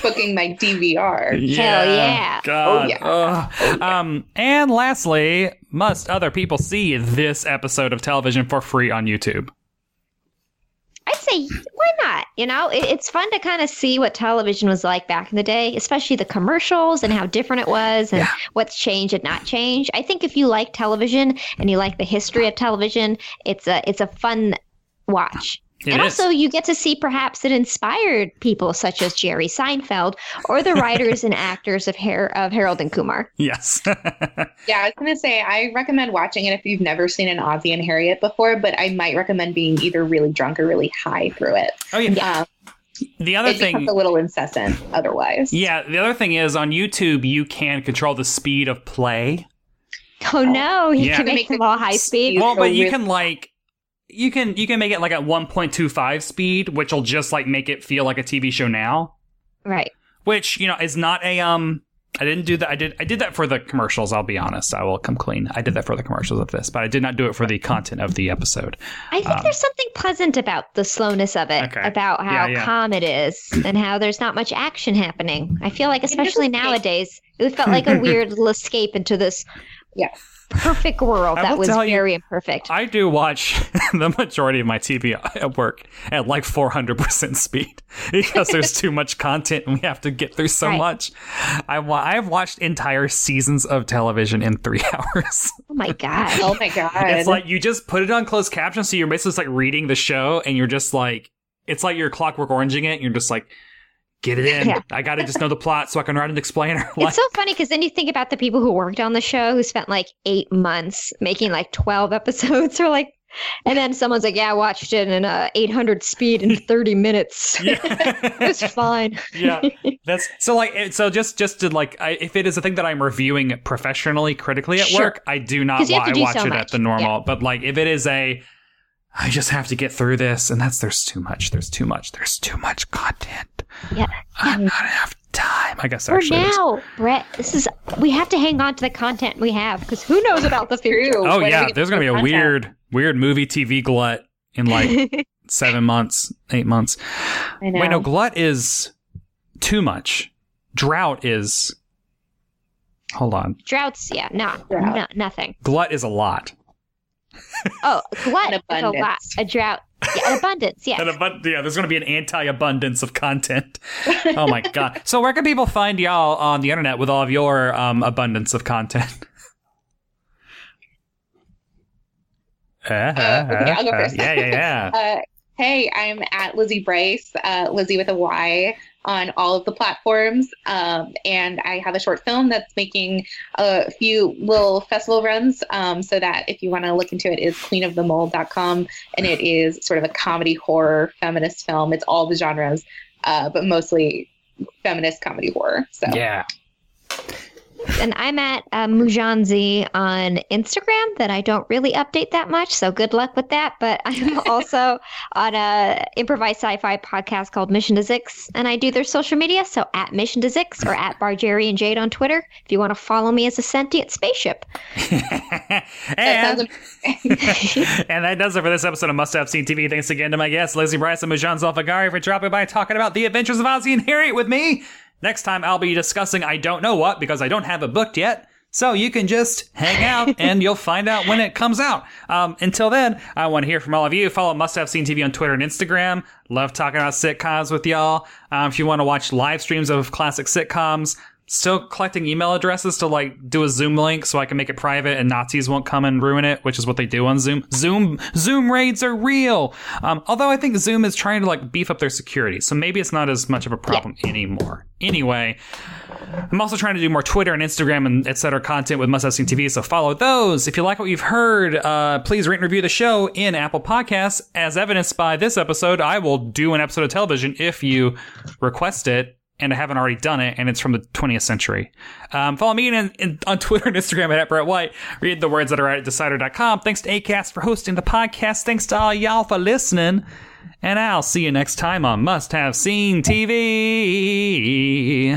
booking my D V R. Yeah. Hell yeah. God. Oh, yeah. Oh. Oh, yeah. Um, and lastly, must other people see this episode of television for free on YouTube? I'd say, why not? You know, it, it's fun to kind of see what television was like back in the day, especially the commercials and how different it was and yeah. what's changed and not changed. I think if you like television and you like the history of television, it's a it's a fun watch. It and is. Also, you get to see perhaps it inspired people such as Jerry Seinfeld or the writers and actors of, Her- of Harold and Kumar. Yes. Yeah, I was going to say, I recommend watching it if you've never seen an Ozzie and Harriet before, but I might recommend being either really drunk or really high through it. Oh, yeah. yeah. The other it thing becomes a little incessant otherwise. Yeah, the other thing is on YouTube, you can control the speed of play. Oh, no. You yeah. can make them all high speed. Well, but you can like... You can you can make it like at one point two five speed, which will just like make it feel like a T V show now, right? Which you know is not a um. I didn't do that. I did I did that for the commercials. I'll be honest. I will come clean. I did that for the commercials of this, but I did not do it for the content of the episode. I think um, there's something pleasant about the slowness of it, okay. about how yeah, yeah. calm it is, and how there's not much action happening. I feel like especially nowadays, it felt like a weird little escape into this Yes. Perfect world. That was very you, imperfect. I do watch the majority of my T V at work at like four hundred percent speed because there's too much content and we have to get through so right. much. I, I've watched entire seasons of television in three hours. Oh my God. Oh my God. It's like you just put it on closed caption. So you're basically just like reading the show and you're just like, it's like you're Clockwork Oranging it. And you're just like, get it in. Yeah. I got to just know the plot so I can write an explainer. Like, it's so funny because then you think about the people who worked on the show who spent like eight months making like twelve episodes or like, and then someone's like, yeah, I watched it in uh, eight hundred speed in thirty minutes. Yeah. It was fine. Yeah. That's so like, so just, just to like, I, if it is a thing that I'm reviewing professionally, critically at sure. work, I do not wa- do watch so it much. At the normal, yeah. but like if it is a, I just have to get through this. And that's, there's too much. There's too much. There's too much content. Yeah. I'm not enough time. I guess For actually. For now, was... Brett, this is, we have to hang on to the content we have because who knows about the future. Oh, yeah. There's going to be a content. weird, weird movie T V glut in like seven months, eight months. I know. Wait, no, glut is too much. Drought is, hold on. Droughts, yeah, no, Drought. no nothing. Glut is a lot. Oh, glut is a lot. A drought. Yeah, an abundance, yeah. An abu- yeah, there's going to be an anti-abundance of content. Oh, my God. So where can people find y'all on the internet with all of your um, abundance of content? Uh, uh, okay, I'll go first. Uh, yeah, yeah, yeah. uh, hey, I'm at Lizzie Bryce, uh, Lizzie with a Y, on all of the platforms. Um, and I have a short film that's making a few little festival runs. Um, so that if you want to look into it, is queen of the mold dot com. And it is sort of a comedy horror feminist film. It's all the genres, uh, but mostly feminist comedy horror. So yeah. And I'm at uh, Mujan Z on Instagram that I don't really update that much. So good luck with that. But I'm also on a improvised sci-fi podcast called Mission to Zix. And I do their social media. So at Mission to Zix or at Bar Jerry and Jade on Twitter. If you want to follow me as a sentient spaceship. and, that and that does it for this episode of Must Have Seen T V. Thanks again to my guests, Lizzie Bryce and Mujan Zolfagari, for dropping by and talking about The Adventures of Ozzie and Harriet with me. Next time, I'll be discussing I don't know what because I don't have it booked yet. So you can just hang out and you'll find out when it comes out. Um, until then, I want to hear from all of you. Follow Must Have Seen T V on Twitter and Instagram. Love talking about sitcoms with y'all. Um, if you want to watch live streams of classic sitcoms, still collecting email addresses to like do a Zoom link so I can make it private and Nazis won't come and ruin it, which is what they do on Zoom. Zoom Zoom raids are real. Um, although I think Zoom is trying to like beef up their security, so maybe it's not as much of a problem yeah. anymore. Anyway, I'm also trying to do more Twitter and Instagram and et cetera content with Must Have Seen T V, so follow those. If you like what you've heard, uh, please rate and review the show in Apple Podcasts. As evidenced by this episode, I will do an episode of television if you request it. And I haven't already done it, and it's from the twentieth century. Um, follow me in, in, on Twitter and Instagram at Brett White. Read the words that are at Decider dot com. Thanks to Acast for hosting the podcast. Thanks to all y'all for listening. And I'll see you next time on Must Have Seen T V.